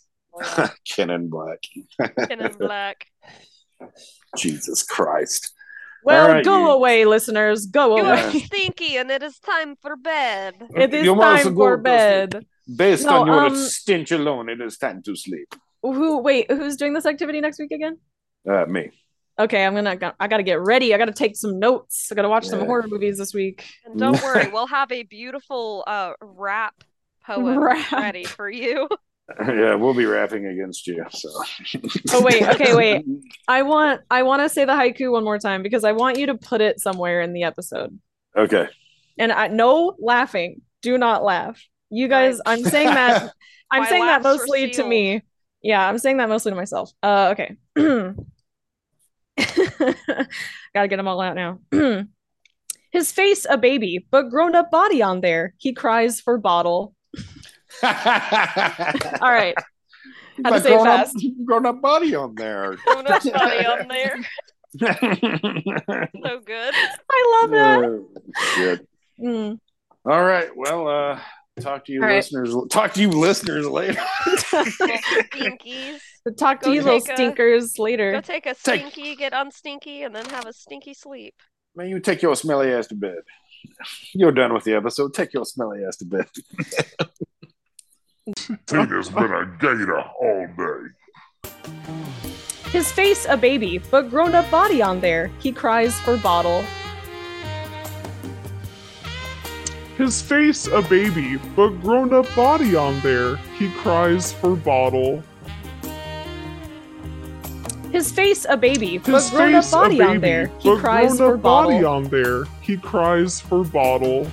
Ken and Black. Ken and Black. Jesus Christ. Well, right, go away, listeners. Go away. You are stinky, and it is time for bed. It is time for bed. Based on your stench alone, it is time to sleep. Who's doing this activity next week again? Me. Okay, I gotta get ready. I gotta take some notes. I gotta watch some horror movies this week. And don't worry, we'll have a beautiful rap poem ready for you. Yeah, we'll be rapping against you. So. Oh wait, okay, wait. I want to say the haiku one more time because I want you to put it somewhere in the episode. Okay. And no laughing. Do not laugh. You guys, I'm saying that. I'm saying that mostly to me. Yeah, I'm saying that mostly to myself. Okay. Gotta get them all out now. His face a baby, but grown up body on there. He cries for bottle. All right. Had to say it fast. Grown up body on there. Grown up body on there. So good. I love that. Good. Mm. All right. Well, talk to you listeners. Talk to you listeners later. Stinkies. Talk to you little stinkers later. Go take a stinky, get unstinky, and then have a stinky sleep. Man, you take your smelly ass to bed. You're done with the episode. Take your smelly ass to bed. Tina's been a gator all day. His face a baby, but grown up body on there. He cries for bottle. His face a baby, but grown up body on there. He cries for bottle. His face a baby, but grown up body on there. He cries for bottle.